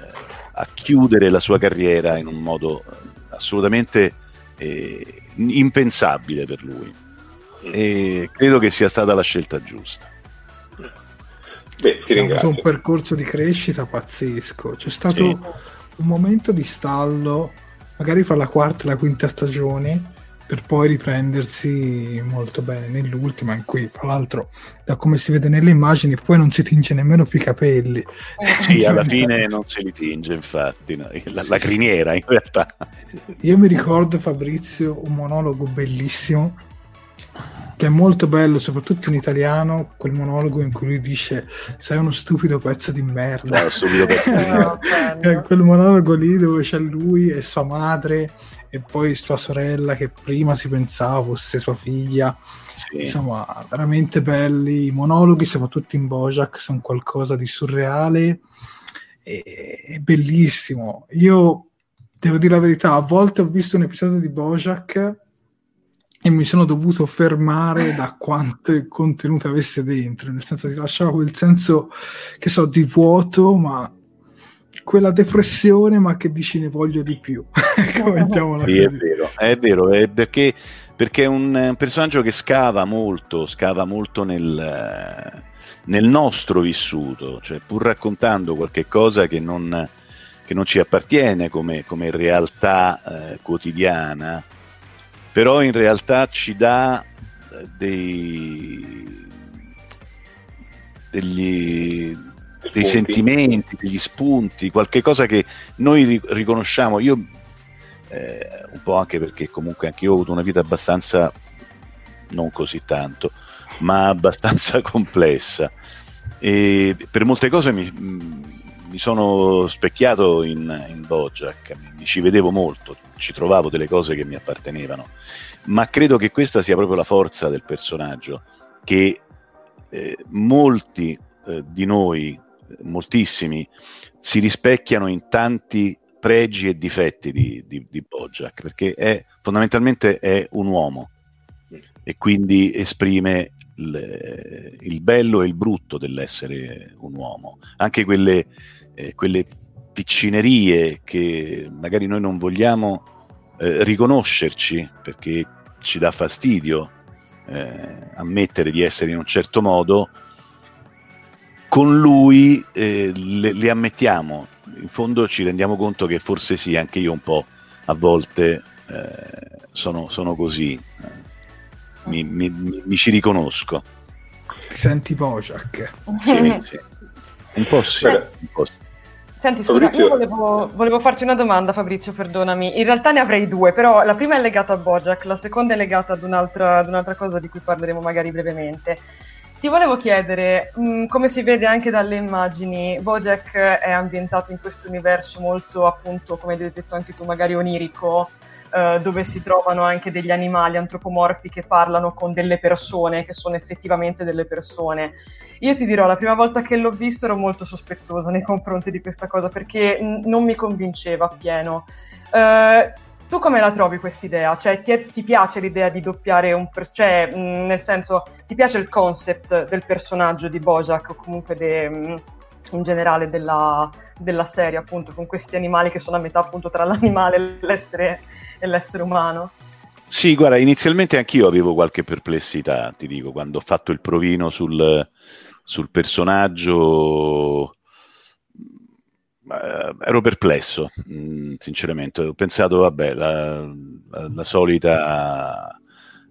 a chiudere la sua carriera in un modo assolutamente eh, impensabile per lui, e credo che sia stata la scelta giusta. Beh, ti ringrazio. È un percorso di crescita pazzesco, c'è stato sì. un momento di stallo magari fra la quarta e la quinta stagione, per poi riprendersi molto bene nell'ultima, in cui tra l'altro, da come si vede nelle immagini, poi non si tinge nemmeno più i capelli. Sì, alla fine non se li tinge, infatti, no? la, sì, la criniera sì. in realtà. Io mi ricordo, Fabrizio, un monologo bellissimo che è molto bello, soprattutto in italiano, quel monologo in cui lui dice sei uno stupido pezzo di merda. No, stupido pezzo di merda. È quel monologo lì dove c'è lui e sua madre e poi sua sorella che prima si pensava fosse sua figlia, sì. insomma veramente belli i monologhi, soprattutto in Bojack, sono qualcosa di surreale e bellissimo. Io devo dire la verità, a volte ho visto un episodio di Bojack e mi sono dovuto fermare da quanto contenuto avesse dentro, nel senso che lasciava quel senso, che so, di vuoto, ma quella depressione, ma che dici ne voglio di più. Commentiamola sì, così. È vero, è vero, è perché, perché è un personaggio che scava molto, scava molto nel, nel nostro vissuto, cioè pur raccontando qualche cosa che non, che non ci appartiene come, come realtà eh, quotidiana, però in realtà ci dà dei degli dei sentimenti, degli spunti, qualche cosa che noi riconosciamo. Io eh, un po' anche perché comunque anche io ho avuto una vita abbastanza, non così tanto, ma abbastanza complessa, e per molte cose mi, mi sono specchiato in, in Bojack, mi ci vedevo molto, ci trovavo delle cose che mi appartenevano, ma credo che questa sia proprio la forza del personaggio, che eh, molti eh, di noi moltissimi si rispecchiano in tanti pregi e difetti di, di, di Bojack, perché è, fondamentalmente è un uomo e quindi esprime il, il bello e il brutto dell'essere un uomo, anche quelle, eh, quelle piccinerie che magari noi non vogliamo eh, riconoscerci perché ci dà fastidio eh, ammettere di essere in un certo modo. Con lui eh, le, le ammettiamo, in fondo ci rendiamo conto che forse sì, anche io un po' a volte eh, sono, sono così, mi, mi, mi, mi ci riconosco. Ti senti Bojack? Sì, sì. Un po' sì. Beh, un po' sì. Senti, scusa, io volevo, volevo farti una domanda, Fabrizio, perdonami. In realtà ne avrei due, però la prima è legata a Bojack, la seconda è legata ad un'altra, ad un'altra cosa di cui parleremo magari brevemente. Ti volevo chiedere, mh, come si vede anche dalle immagini, Bojack è ambientato in questo universo molto, appunto, come hai detto anche tu, magari onirico, eh, dove si trovano anche degli animali antropomorfi che parlano con delle persone, che sono effettivamente delle persone. Io ti dirò, la prima volta che l'ho visto ero molto sospettosa nei confronti di questa cosa, perché mh, non mi convinceva appieno. Eh, Tu come la trovi quest'idea? Cioè ti, è, ti piace l'idea di doppiare un per, cioè mh, nel senso, ti piace il concept del personaggio di Bojack, o comunque de, mh, in generale della, della serie, appunto, con questi animali che sono a metà, appunto, tra l'animale e l'essere, e l'essere umano? Sì, guarda, inizialmente anch'io avevo qualche perplessità, ti dico, quando ho fatto il provino sul, sul personaggio. Uh, ero perplesso, mh, sinceramente. Ho pensato, vabbè, la, la, la solita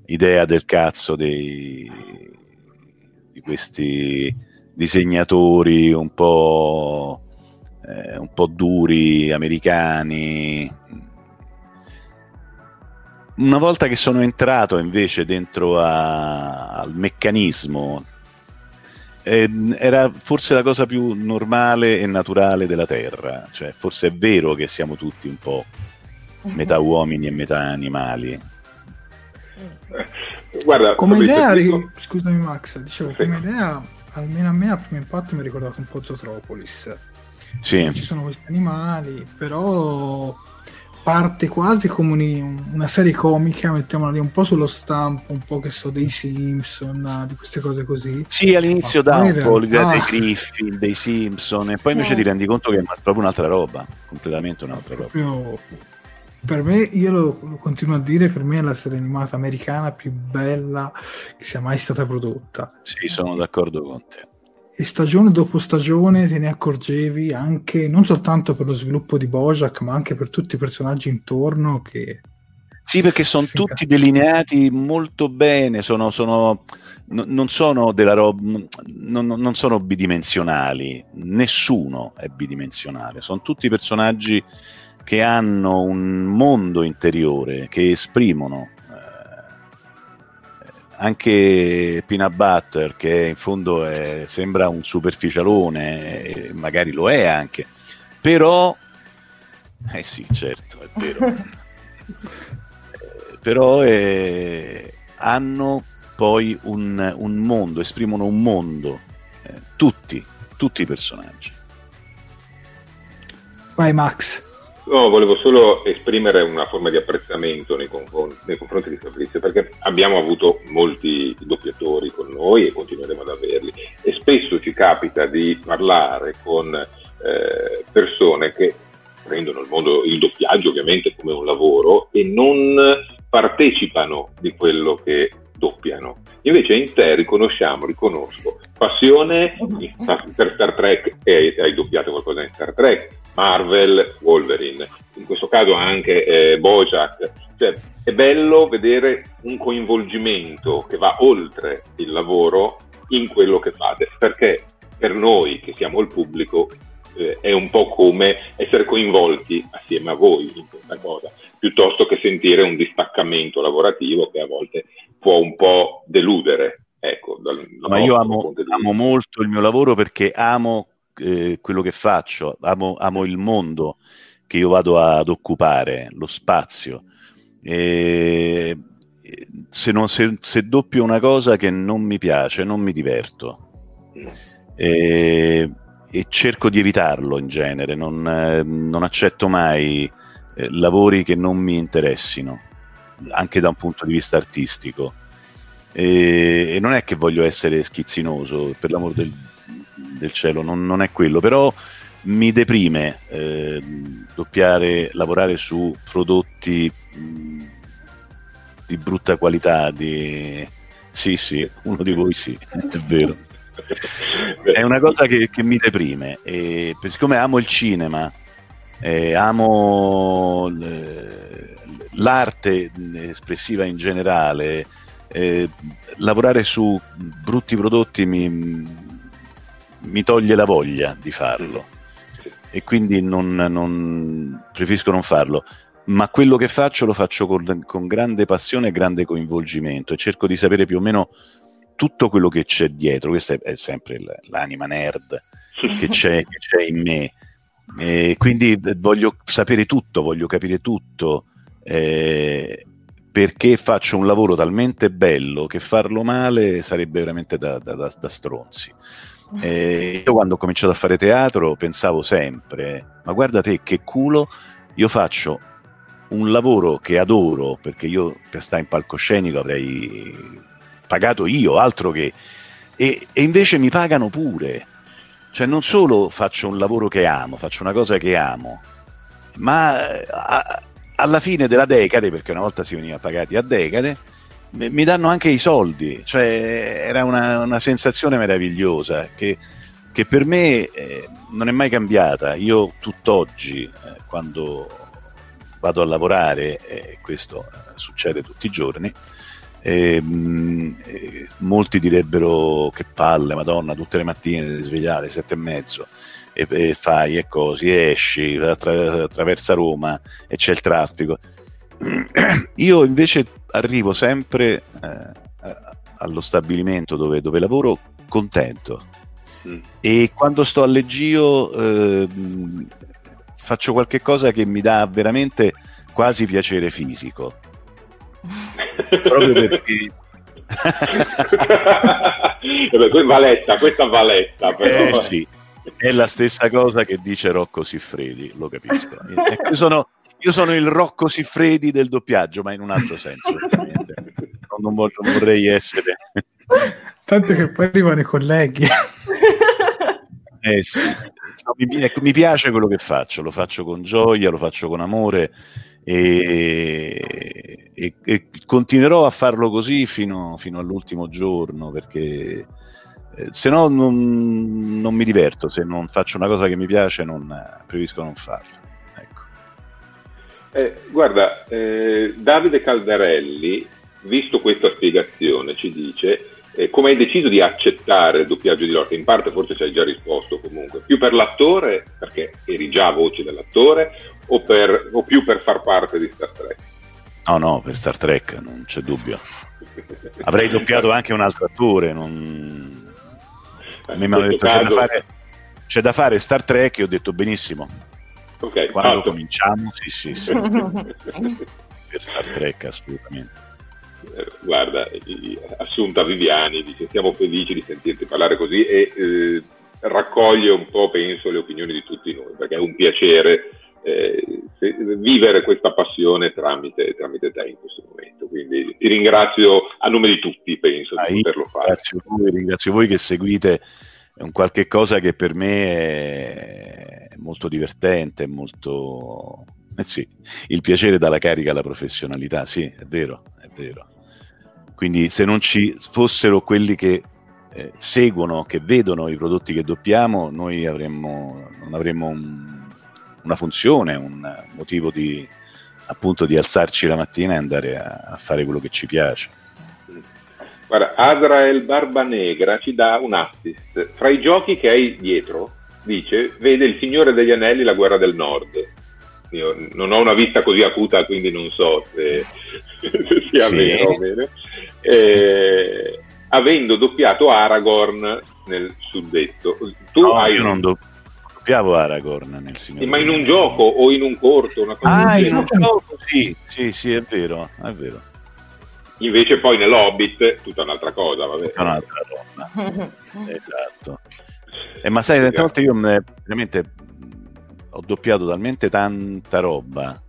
idea del cazzo dei, di questi disegnatori un po', eh, un po' duri, americani. Una volta che sono entrato invece dentro a, al meccanismo, era forse la cosa più normale e naturale della Terra, cioè forse è vero che siamo tutti un po' metà uomini e metà animali. Guarda, come idea, dico... scusami Max, dicevo, sì. come idea, almeno a me a primo impatto mi ha ricordato un po' Zootropolis, sì. ci sono questi animali, però parte quasi come una serie comica, mettiamola lì, un po' sullo stampo, un po' che so, dei Simpson, di queste cose così. Sì, all'inizio dà un po' l'idea dei Griffin, dei Simpson, sì, e poi invece ti rendi conto che è proprio un'altra roba, completamente un'altra roba. Proprio, per me, io lo, lo continuo a dire, per me è la serie animata americana più bella che sia mai stata prodotta. Sì, sono d'accordo con te. E stagione dopo stagione te ne accorgevi, anche non soltanto per lo sviluppo di Bojack, ma anche per tutti i personaggi intorno che... Sì, perché sono tutti delineati molto bene, sono, sono, n- non sono della roba, n- non sono bidimensionali, nessuno è bidimensionale, sono tutti personaggi che hanno un mondo interiore, che esprimono. Anche Peanut Butter, che in fondo è, sembra un superficialone, e magari lo è anche, però eh sì, certo, è vero però eh, hanno poi un, un mondo, esprimono un mondo, eh, tutti tutti i personaggi. Vai Max. No, volevo solo esprimere una forma di apprezzamento nei confronti, nei confronti di Fabrizio, perché abbiamo avuto molti doppiatori con noi e continueremo ad averli, e spesso ci capita di parlare con eh, persone che prendono il mondo, il doppiaggio ovviamente come un lavoro, e non partecipano di quello che doppiano. Invece in te riconosciamo, riconosco passione per Star Trek, e hai doppiato qualcosa in Star Trek, Marvel, Wolverine, in questo caso anche eh, Bojack. Cioè, è bello vedere un coinvolgimento che va oltre il lavoro in quello che fate, perché per noi che siamo il pubblico eh, è un po' come essere coinvolti assieme a voi in questa cosa, piuttosto che sentire un distaccamento lavorativo che a volte può un po' deludere. Ecco, dal, ma io amo, amo molto il mio lavoro, perché amo Eh, quello che faccio, amo, amo il mondo che io vado ad occupare, lo spazio, eh, se, non, se, se doppio una cosa che non mi piace, non mi diverto, eh, e cerco di evitarlo in genere, non, eh, non accetto mai eh, lavori che non mi interessino, anche da un punto di vista artistico, eh, e non è che voglio essere schizzinoso, per l'amor del del cielo, non, non è quello, però mi deprime eh, doppiare, lavorare su prodotti mh, di brutta qualità, di... sì sì, uno di voi sì, è vero, è una cosa che, che mi deprime, e siccome amo il cinema, eh, amo l'arte espressiva in generale, eh, lavorare su brutti prodotti mi mi toglie la voglia di farlo, e quindi non, non preferisco non farlo, ma quello che faccio lo faccio con, con grande passione e grande coinvolgimento, e cerco di sapere più o meno tutto quello che c'è dietro. Questa è, è sempre l'anima nerd che c'è, che c'è in me, e quindi voglio sapere tutto, voglio capire tutto, eh, perché faccio un lavoro talmente bello che farlo male sarebbe veramente da, da, da, da stronzi. Eh, io quando ho cominciato a fare teatro pensavo sempre, ma guarda te che culo, io faccio un lavoro che adoro, perché io per stare in palcoscenico avrei pagato io, altro che, e, e invece mi pagano pure, cioè non solo faccio un lavoro che amo, faccio una cosa che amo, ma a, alla fine della decade, perché una volta si veniva pagati a decade, mi danno anche i soldi, cioè era una, una sensazione meravigliosa che, che per me eh, non è mai cambiata. Io tutt'oggi eh, quando vado a lavorare, eh, questo succede tutti i giorni, eh, eh, molti direbbero che palle, madonna, tutte le mattine devi svegliare alle sette e mezzo e, e fai e così, esci, attra- attraversa Roma e c'è il traffico. Io invece arrivo sempre eh, allo stabilimento dove, dove lavoro contento, mm. e quando sto al leggio eh, faccio qualche cosa che mi dà veramente quasi piacere fisico, proprio perché valetta, questa valetta però. Eh, sì, è la stessa cosa che dice Rocco Siffredi, lo capisco. Sono io sono il Rocco Siffredi del doppiaggio, ma in un altro senso. non, non vorrei essere. Tanto che poi arrivano i colleghi. Eh sì. mi, ecco, mi piace quello che faccio, lo faccio con gioia, lo faccio con amore e, e, e continuerò a farlo così fino, fino all'ultimo giorno, perché eh, se no non, non mi diverto, se non faccio una cosa che mi piace non preferisco non farlo. Ecco. Eh, guarda, eh, Davide Caldarelli, visto questa spiegazione, ci dice... Eh, come hai deciso di accettare il doppiaggio di Lorca? In parte forse ci hai già risposto, comunque più per l'attore, perché eri già voce dell'attore, o, per, o più per far parte di Star Trek? No, no, per Star Trek non c'è dubbio, avrei doppiato anche un altro attore, non... eh, mi hanno detto caso... c'è, da fare, c'è da fare Star Trek e ho detto benissimo, okay, quando fatto. Cominciamo sì sì, sì. Per Star Trek assolutamente. Guarda, Assunta Viviani dice: siamo felici di sentirti parlare così e eh, raccoglie un po', penso, le opinioni di tutti noi, perché è un piacere eh, se, vivere questa passione tramite, tramite te in questo momento, quindi ti ringrazio a nome di tutti, penso, ah, di poterlo fare. Ringrazio voi, ringrazio voi che seguite un qualche cosa che per me è molto divertente, molto... Eh sì, il piacere dà la carica alla professionalità, sì, è vero, è vero. Quindi se non ci fossero quelli che eh, seguono, che vedono i prodotti che doppiamo, noi avremmo, non avremmo un, una funzione, un motivo di, appunto, di alzarci la mattina e andare a, a fare quello che ci piace. Guarda, Azrael Barbanegra ci dà un assist. Fra i giochi che hai dietro, dice, vede Il Signore degli Anelli, La Guerra del Nord. Io non ho una vista così acuta, quindi non so se, se sia sì. vero o meno. Eh, avendo doppiato Aragorn nel suddetto, tu no, hai io non doppiavo Aragorn nel Signore, eh, ma in un gioco o in un corto, una cosa ah, in un gioco, sì, sì, sì, è vero, è vero. Invece poi nell'Hobbit tutta un'altra cosa, vabbè. Tutta un'altra donna. Esatto. Eh, ma sai, tante volte io veramente ho doppiato talmente tanta roba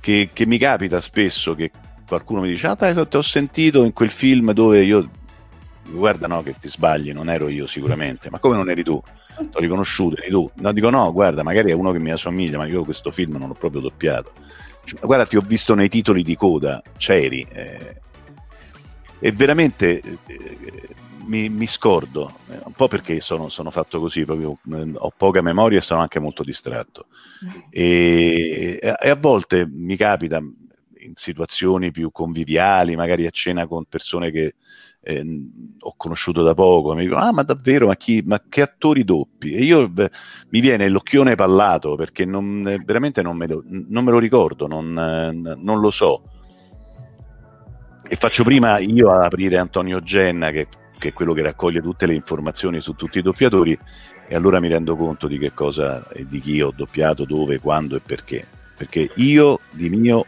che, che mi capita spesso che qualcuno mi dice: ah dai, ti ho sentito in quel film dove io... guarda, no, che ti sbagli, non ero io sicuramente. Ma come non eri tu? T'ho riconosciuto, eri tu? No, dico no, guarda, magari è uno che mi assomiglia, ma io questo film non l'ho proprio doppiato. Cioè, guarda, ti ho visto nei titoli di coda, c'eri. Eh, e veramente... Eh, Mi, mi scordo, un po' perché sono, sono fatto così, proprio, ho poca memoria e sono anche molto distratto. E, e a volte mi capita in situazioni più conviviali, magari a cena con persone che eh, ho conosciuto da poco, e mi dicono: ah, ma davvero, ma, chi, ma che attori doppi? E io beh, mi viene l'occhione palato perché non, veramente non me lo, non me lo ricordo, non, non lo so. E faccio prima io ad aprire Antonio Genna, che che è quello che raccoglie tutte le informazioni su tutti i doppiatori, e allora mi rendo conto di che cosa e di chi ho doppiato, dove, quando e perché. Perché io di mio...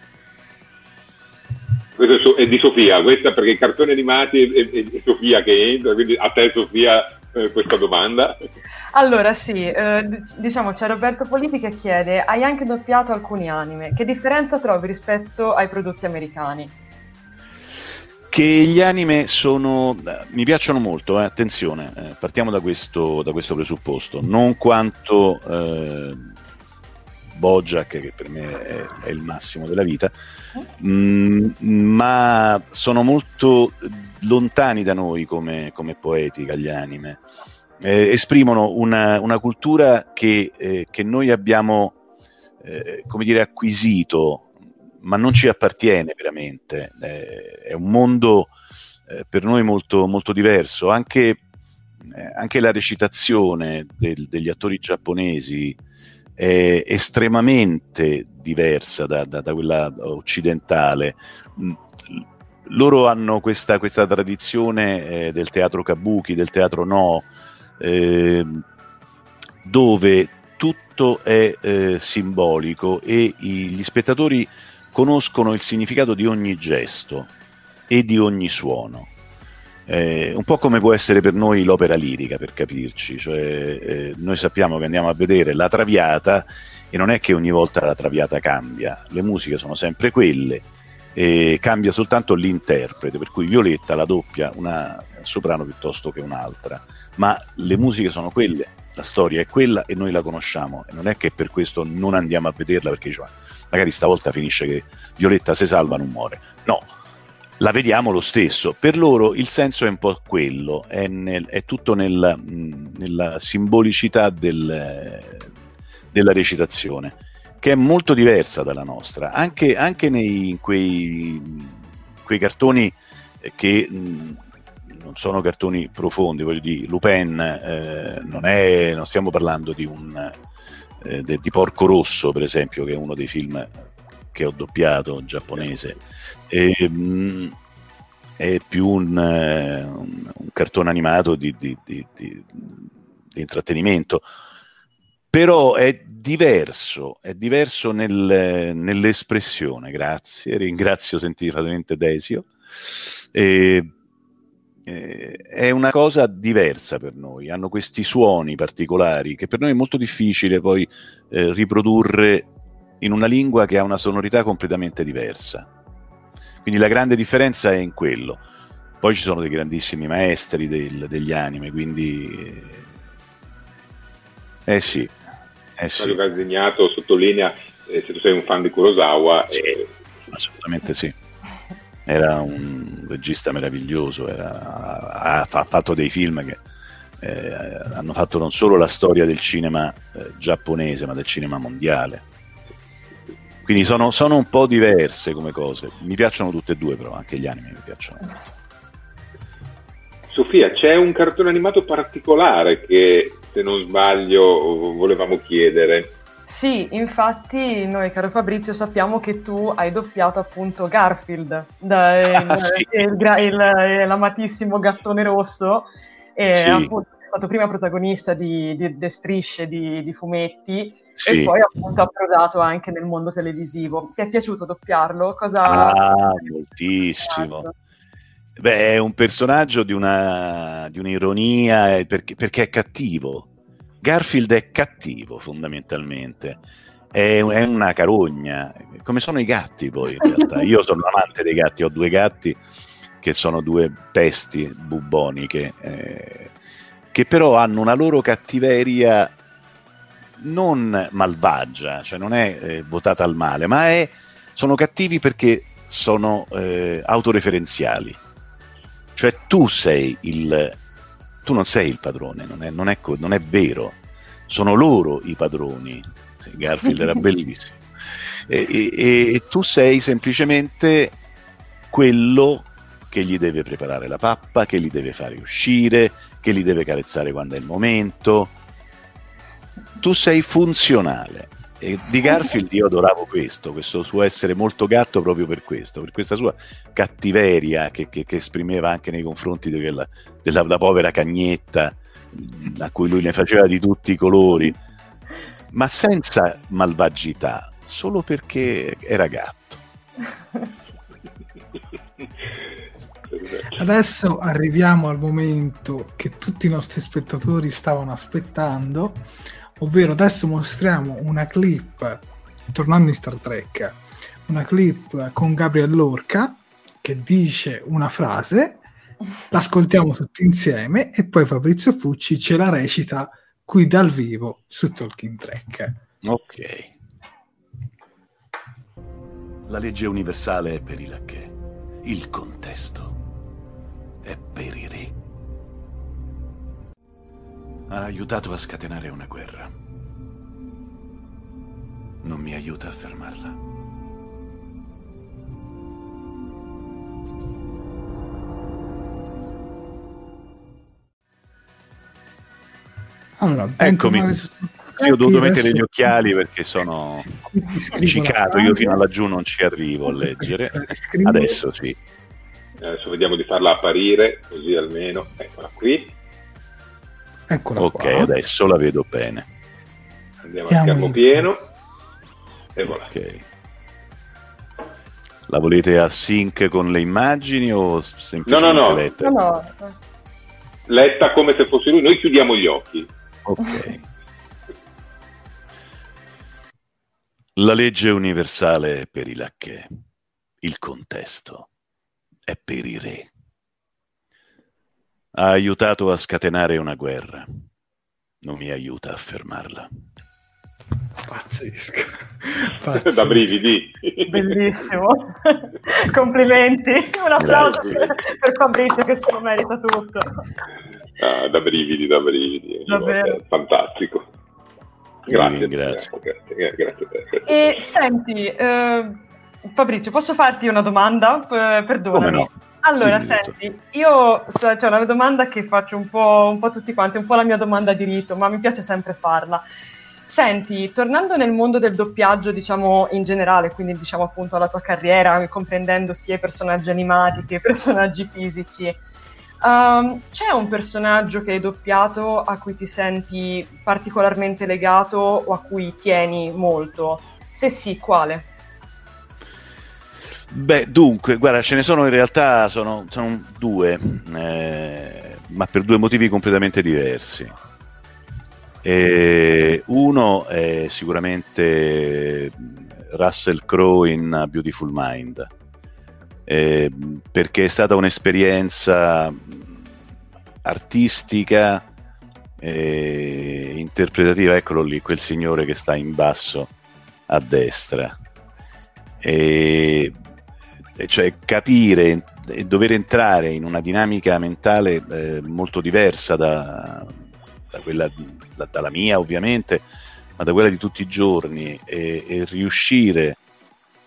Questo è di Sofia, questa, perché i cartoni animati è, è, è Sofia che entra, quindi a te Sofia eh, questa domanda. Allora sì, eh, diciamo c'è Roberto Politi che chiede: hai anche doppiato alcuni anime, che differenza trovi rispetto ai prodotti americani? Che gli anime sono... mi piacciono molto, eh, attenzione, eh, partiamo da questo, da questo presupposto, non quanto eh, Bojack, che per me è, è il massimo della vita, mh, ma sono molto lontani da noi come, come poetica gli anime, eh, esprimono una, una cultura che, eh, che noi abbiamo, eh, come dire, acquisito, ma non ci appartiene veramente, eh, è un mondo eh, per noi molto, molto diverso, anche, eh, anche la recitazione del, degli attori giapponesi è estremamente diversa da, da, da quella occidentale. Loro hanno questa, questa tradizione eh, del teatro kabuki, del teatro no, eh, dove tutto è eh, simbolico e i, gli spettatori conoscono il significato di ogni gesto e di ogni suono. eh, un po' come può essere per noi l'opera lirica, per capirci, cioè eh, noi sappiamo che andiamo a vedere La Traviata e non è che ogni volta La Traviata cambia, le musiche sono sempre quelle, e cambia soltanto l'interprete, per cui Violetta la doppia una soprano piuttosto che un'altra, ma le musiche sono quelle, la storia è quella e noi la conosciamo, e non è che per questo non andiamo a vederla perché diciamo, magari stavolta finisce che Violetta si salva, non muore, no, la vediamo lo stesso. Per loro il senso è un po' quello, è, nel, è tutto nel, nella simbolicità del, della recitazione, che è molto diversa dalla nostra, anche, anche nei, in quei, quei cartoni che mh, non sono cartoni profondi, voglio dire, Lupin eh, non è, non stiamo parlando di un eh, de, di Porco Rosso, per esempio, che è uno dei film che ho doppiato giapponese, e, mh, è più un, un, un cartone animato di, di, di, di, di intrattenimento. Però è diverso, è diverso nel, nell'espressione, grazie, ringrazio sentitamente Desio, e, e, è una cosa diversa per noi, hanno questi suoni particolari che per noi è molto difficile poi eh, riprodurre in una lingua che ha una sonorità completamente diversa, quindi la grande differenza è in quello. Poi ci sono dei grandissimi maestri del, degli anime, quindi eh, eh sì. Eh sì. Quello che ha disegnato sottolinea eh, se tu sei un fan di Kurosawa. Sì, e... assolutamente sì, era un regista meraviglioso, era, ha, ha fatto dei film che eh, hanno fatto non solo la storia del cinema eh, giapponese ma del cinema mondiale, quindi sono, sono un po' diverse come cose, mi piacciono tutte e due, però anche gli anime mi piacciono. Sofia, c'è un cartone animato particolare che, se non sbaglio, volevamo chiedere. Sì, infatti noi, caro Fabrizio, sappiamo che tu hai doppiato appunto Garfield, da, ah, il, sì. il, il, l'amatissimo gattone rosso, e sì. appunto è stato prima protagonista di, di, di strisce, di, di fumetti, sì. e poi appunto approdato anche nel mondo televisivo. Ti è piaciuto doppiarlo? Cosa ah, moltissimo. Beh, è un personaggio di una di un'ironia, perché, perché è cattivo. Garfield è cattivo fondamentalmente, è, è una carogna, come sono i gatti poi in realtà. Io sono amante dei gatti, ho due gatti che sono due pesti bubboniche, eh, che però hanno una loro cattiveria non malvagia, cioè non è eh, votata al male, ma è, sono cattivi perché sono eh, autoreferenziali. Cioè tu sei il, tu non sei il padrone, non è, non è, non è vero, sono loro i padroni. Garfield era bellissimo, e, e, e tu sei semplicemente quello che gli deve preparare la pappa, che li deve fare uscire, che li deve carezzare quando è il momento, tu sei funzionale. E di Garfield io adoravo questo, questo suo essere molto gatto proprio per questo, per questa sua cattiveria che, che, che esprimeva anche nei confronti di quella, della, della povera cagnetta a cui lui ne faceva di tutti i colori, ma senza malvagità, solo perché era gatto. Adesso arriviamo al momento che tutti i nostri spettatori stavano aspettando, ovvero adesso mostriamo una clip, tornando in Star Trek, una clip con Gabriel Lorca che dice una frase, l'ascoltiamo tutti insieme e poi Fabrizio Pucci ce la recita qui dal vivo su Talking Trek. Ok. La legge universale è per i lacchè, il contesto è per i re. Ha aiutato a scatenare una guerra. Non mi aiuta a fermarla. Allora, eccomi. Io ho dovuto mettere adesso... gli occhiali perché sono cicato. Io fino a laggiù non ci arrivo a leggere. Adesso sì. Adesso vediamo di farla apparire, così almeno. Eccola qui. Eccola ok, qua. Adesso la vedo bene. Andiamo a schermo pieno. E voilà. Okay. La volete a sync con le immagini o semplicemente no, no, no. letta? No, no. Letta come se fosse lui, noi chiudiamo gli occhi. Ok. La legge universale è per i lacchè, il contesto è per i re. Ha aiutato a scatenare una guerra, non mi aiuta a fermarla. Pazzesco, pazzesco. Da brividi, bellissimo. Complimenti, un applauso per, per Fabrizio che se lo merita tutto. Ah, da brividi, da brividi, davvero fantastico. Grazie, grazie. grazie, grazie, grazie. E senti, eh, Fabrizio, posso farti una domanda? Perdonami. Come no? Allora, senti, io c'è cioè, una domanda che faccio un po', un po' tutti quanti, un po' la mia domanda di rito, ma mi piace sempre farla. Senti, tornando nel mondo del doppiaggio, diciamo in generale, quindi diciamo appunto alla tua carriera, comprendendo sia i personaggi animati che i personaggi fisici, um, c'è un personaggio che hai doppiato a cui ti senti particolarmente legato o a cui tieni molto? Se sì, quale? Beh, dunque, guarda, ce ne sono in realtà, sono, sono due, eh, ma per due motivi completamente diversi. E uno è sicuramente Russell Crowe in A Beautiful Mind, eh, perché è stata un'esperienza artistica e interpretativa, eccolo lì, quel signore che sta in basso a destra, e cioè capire e dover entrare in una dinamica mentale eh, molto diversa da da quella da, dalla mia ovviamente, ma da quella di tutti i giorni, e, e riuscire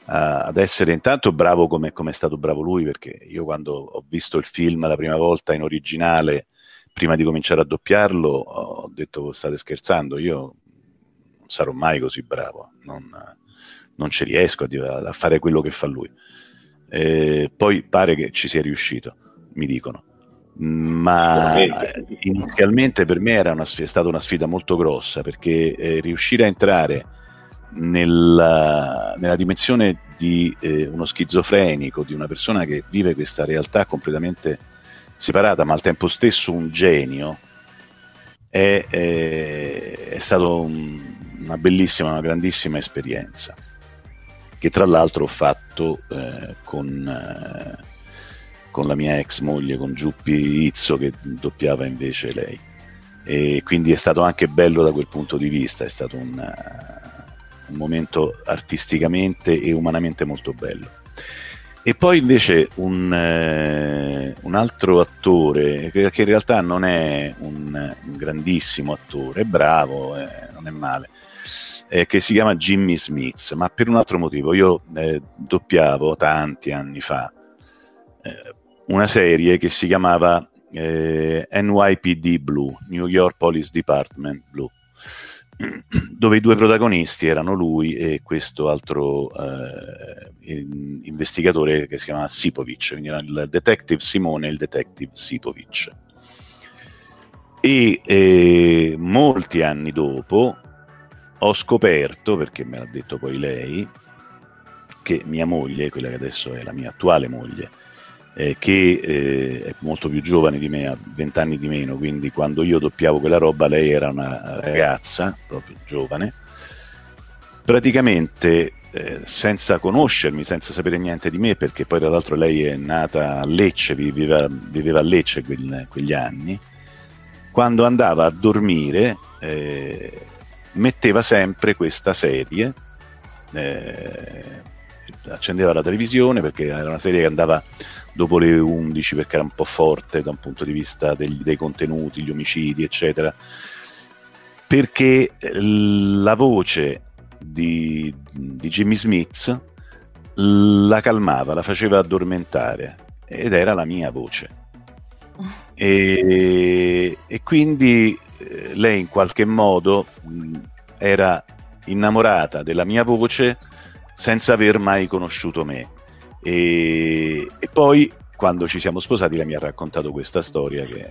a, ad essere intanto bravo come è stato bravo lui, perché io quando ho visto il film la prima volta in originale, prima di cominciare a doppiarlo, ho detto state scherzando, io non sarò mai così bravo, non, non ci riesco a, a fare quello che fa lui, e poi pare che ci sia riuscito, mi dicono. Ma inizialmente per me era una sfida, è stata una sfida molto grossa, perché eh, riuscire a entrare nella, nella dimensione di eh, uno schizofrenico, di una persona che vive questa realtà completamente separata ma al tempo stesso un genio, è, è, è stata un, una bellissima, una grandissima esperienza, che tra l'altro ho fatto eh, con... Eh, con la mia ex moglie, con Giuppi Izzo che doppiava invece lei, e quindi è stato anche bello da quel punto di vista, è stato un, uh, un momento artisticamente e umanamente molto bello. E poi invece un, uh, un altro attore che in realtà non è un, un grandissimo attore, è bravo, eh, non è male, eh, che si chiama Jimmy Smith, ma per un altro motivo. Io eh, doppiavo tanti anni fa eh, una serie che si chiamava eh, N Y P D Blue, New York Police Department Blue, dove i due protagonisti erano lui e questo altro eh, investigatore che si chiamava Sipovich, quindi era il detective Simone e il detective Sipovich. E eh, molti anni dopo ho scoperto, perché me l'ha detto poi lei, che mia moglie, quella che adesso è la mia attuale moglie, Eh, che eh, è molto più giovane di me, ha vent'anni di meno, quindi quando io doppiavo quella roba lei era una ragazza, proprio giovane, praticamente eh, senza conoscermi, senza sapere niente di me, perché poi tra l'altro lei è nata a Lecce, viveva, viveva a Lecce quel, quegli anni, quando andava a dormire eh, metteva sempre questa serie, eh, accendeva la televisione perché era una serie che andava dopo le undici, perché era un po' forte da un punto di vista dei, dei contenuti, gli omicidi eccetera, perché la voce di, di Jimmy Smith la calmava, la faceva addormentare, ed era la mia voce, e, e quindi lei in qualche modo era innamorata della mia voce senza aver mai conosciuto me. E, e poi quando ci siamo sposati lei mi ha raccontato questa storia che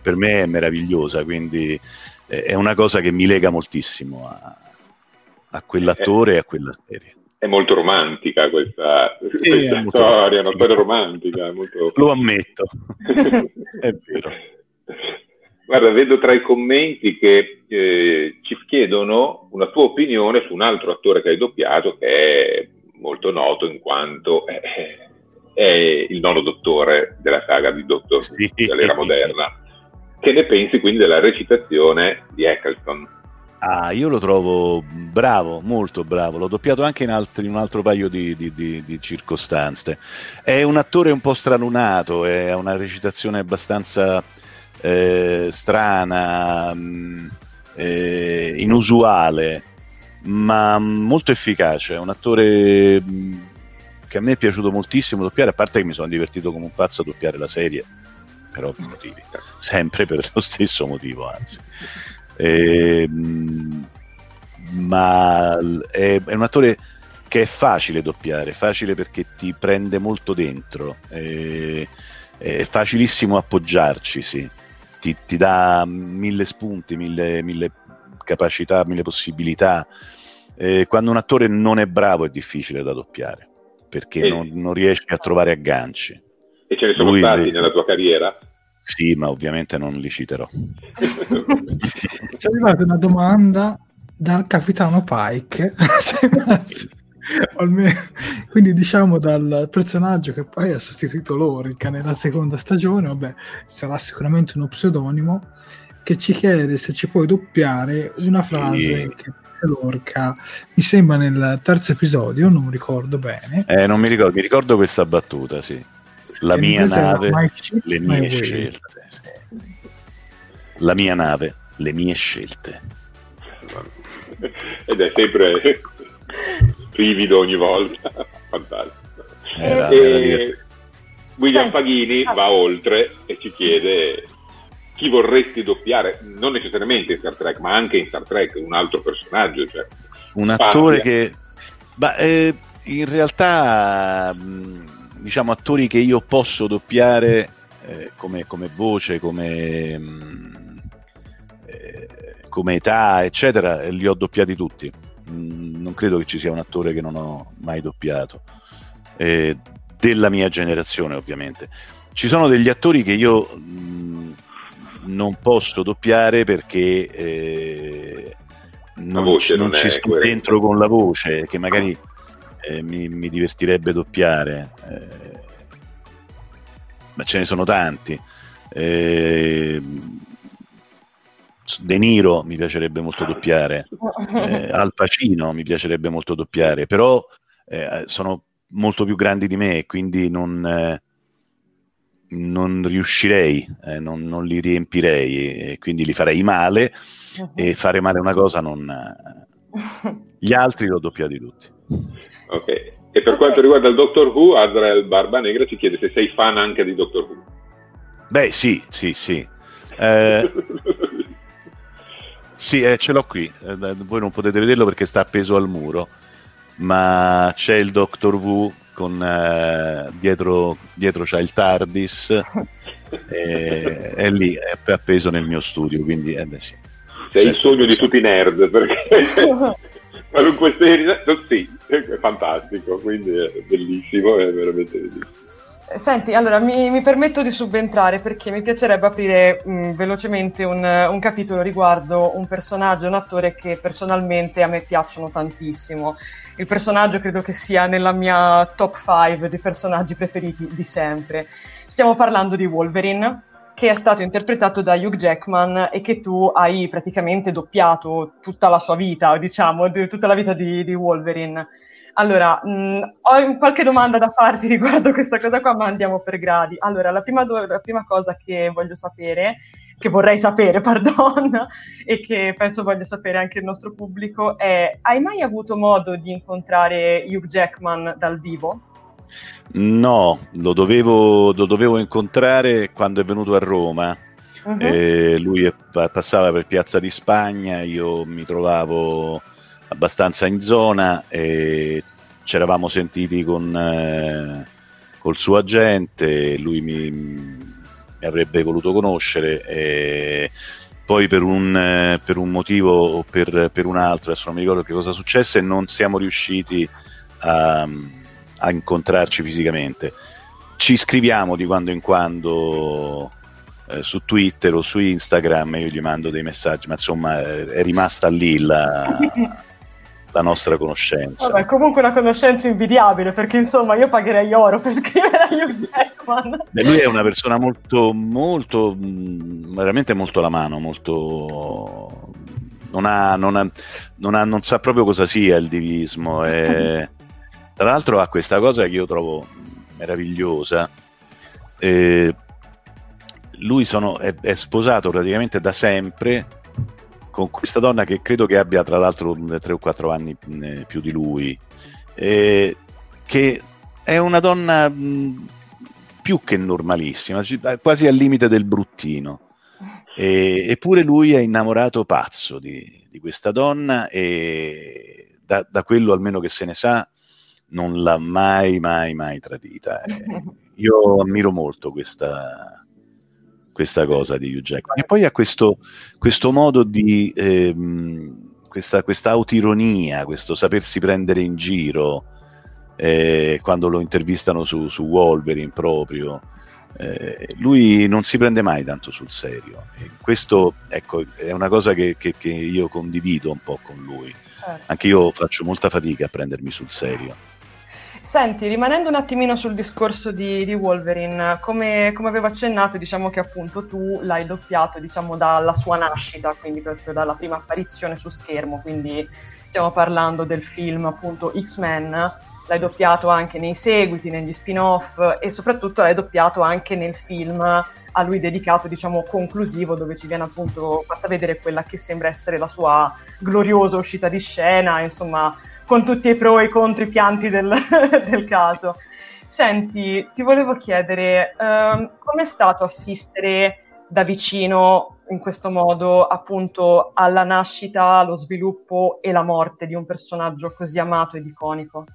per me è meravigliosa, quindi è una cosa che mi lega moltissimo a, a quell'attore e a quella serie. È molto romantica questa, sì, questa è storia, una storia romantica. Molto... Lo ammetto, è vero. Guarda, vedo tra i commenti che eh, ci chiedono una tua opinione su un altro attore che hai doppiato, che è molto noto in quanto è, è il nono dottore della saga di Doctor Who, sì, dell'era moderna. Che ne pensi quindi della recitazione di Eccleston? Ah, io lo trovo bravo, molto bravo, l'ho doppiato anche in, altri, in un altro paio di, di, di, di circostanze. È un attore un po' stralunato, è una recitazione abbastanza eh, strana, mh, eh, inusuale, ma molto efficace. È un attore mh, che a me è piaciuto moltissimo doppiare, a parte che mi sono divertito come un pazzo a doppiare la serie, per ovvi motivi, sempre per lo stesso motivo, anzi. Eh, ma è, è un attore che è facile doppiare, facile perché ti prende molto dentro, è, è facilissimo appoggiarci, sì. ti, ti dà mille spunti, mille, mille capacità, mille possibilità. Eh, quando un attore non è bravo è difficile da doppiare perché e... non, non riesce a trovare agganci. E ce ne sono Lui stati le... nella tua carriera? Sì, ma ovviamente non li citerò. C'è arrivata una domanda dal capitano Pike, quindi diciamo dal personaggio che poi ha sostituito Lorca nella seconda stagione, vabbè, sarà sicuramente uno pseudonimo, che ci chiede se ci puoi doppiare una frase e... che Lorca, mi sembra nel terzo episodio, non ricordo bene. Eh, non mi ricordo, mi ricordo questa battuta, sì. La mia nave, le mie scelte. La mia nave, le mie scelte. Ed è sempre rivido ogni volta. Fantastico. Era, e... era William Paghini va oltre e ci chiede chi vorresti doppiare, non necessariamente in Star Trek, ma anche in Star Trek, un altro personaggio. Cioè, un attore che... Ma, eh, in realtà... Mh, diciamo attori che io posso doppiare eh, come, come voce, come, mh, eh, come età, eccetera, li ho doppiati tutti. Mm, non credo che ci sia un attore che non ho mai doppiato, eh, della mia generazione ovviamente. Ci sono degli attori che io mh, non posso doppiare perché eh, non, voce non, non ci sto quella. dentro con la voce, che magari... Eh, mi, mi divertirebbe doppiare, eh, ma ce ne sono tanti. eh, De Niro mi piacerebbe molto doppiare, eh, Al Pacino mi piacerebbe molto doppiare, però eh, sono molto più grandi di me, quindi non, eh, non riuscirei, eh, non, non li riempirei, e quindi li farei male, uh-huh. E fare male una cosa non... Gli altri li ho doppiati tutti. Ok, e per quanto riguarda il Doctor Who, Azrael Barbanegra ci chiede se sei fan anche di Doctor Who. Beh, sì, sì, sì. Eh, sì, eh, ce l'ho qui. Eh, voi non potete vederlo perché sta appeso al muro, ma c'è il Doctor Who con eh, dietro, dietro c'è il TARDIS, eh, è lì, è appeso nel mio studio, quindi eh, beh, sì. È certo, il sogno di tutti i nerd, perché qualunque serie, sì, è fantastico, quindi è bellissimo, è veramente bellissimo. Senti, allora mi, mi permetto di subentrare perché mi piacerebbe aprire mh, velocemente un, un capitolo riguardo un personaggio, un attore che personalmente a me piacciono tantissimo. Il personaggio credo che sia nella mia top cinque dei personaggi preferiti di sempre. Stiamo parlando di Wolverine, che è stato interpretato da Hugh Jackman e che tu hai praticamente doppiato tutta la sua vita, diciamo, di, tutta la vita di, di Wolverine. Allora, mh, ho qualche domanda da farti riguardo questa cosa qua, ma andiamo per gradi. Allora, la prima, do- la prima cosa che voglio sapere, che vorrei sapere, pardon, e che penso voglia sapere anche il nostro pubblico è: hai mai avuto modo di incontrare Hugh Jackman dal vivo? No, lo dovevo, lo dovevo incontrare quando è venuto a Roma. Uh-huh. eh, lui è, passava per Piazza di Spagna, io mi trovavo abbastanza in zona e ci eravamo sentiti con eh, col suo agente. Lui mi, mi avrebbe voluto conoscere e poi per un, per un motivo o per, per un altro, adesso non mi ricordo che cosa successe, non siamo riusciti a, a incontrarci fisicamente. Ci scriviamo di quando in quando eh, su Twitter o su Instagram, io gli mando dei messaggi, ma insomma è rimasta lì la, la nostra conoscenza. Vabbè, comunque una conoscenza invidiabile, perché insomma io pagherei oro per scrivere a Hugh Jackman. Beh, lui è una persona molto, molto, veramente molto alla mano, molto... Non, ha, non, ha, non, ha, non sa proprio cosa sia il divismo, e tra l'altro ha questa cosa che io trovo meravigliosa, eh, lui sono, è, è sposato praticamente da sempre con questa donna che credo che abbia tra l'altro tre o quattro anni più di lui, eh, che è una donna mh, più che normalissima, quasi al limite del bruttino. E, eppure lui è innamorato pazzo di, di questa donna, e da, da quello almeno che se ne sa non l'ha mai mai mai tradita. Eh, io ammiro molto questa, questa cosa di Hugh Jackman, e poi ha questo, questo modo di ehm, questa, questa autoironia, questo sapersi prendere in giro, eh, quando lo intervistano su, su Wolverine proprio. Eh, lui non si prende mai tanto sul serio, e questo, ecco, è una cosa che, che, che io condivido un po' con lui. Certo. Anche io faccio molta fatica a prendermi sul serio. Senti, rimanendo un attimino sul discorso di, di Wolverine, come, come avevo accennato, diciamo che appunto tu l'hai doppiato, diciamo, dalla sua nascita, quindi proprio dalla prima apparizione su schermo, quindi stiamo parlando del film appunto X-Men. L'hai doppiato anche nei seguiti, negli spin-off, e soprattutto l'hai doppiato anche nel film a lui dedicato, diciamo, conclusivo, dove ci viene appunto fatta vedere quella che sembra essere la sua gloriosa uscita di scena, insomma, con tutti i pro e i contro, i pianti del, del caso. Senti, ti volevo chiedere, um, com'è stato assistere da vicino, in questo modo, appunto, alla nascita, allo sviluppo e la morte di un personaggio così amato ed iconico?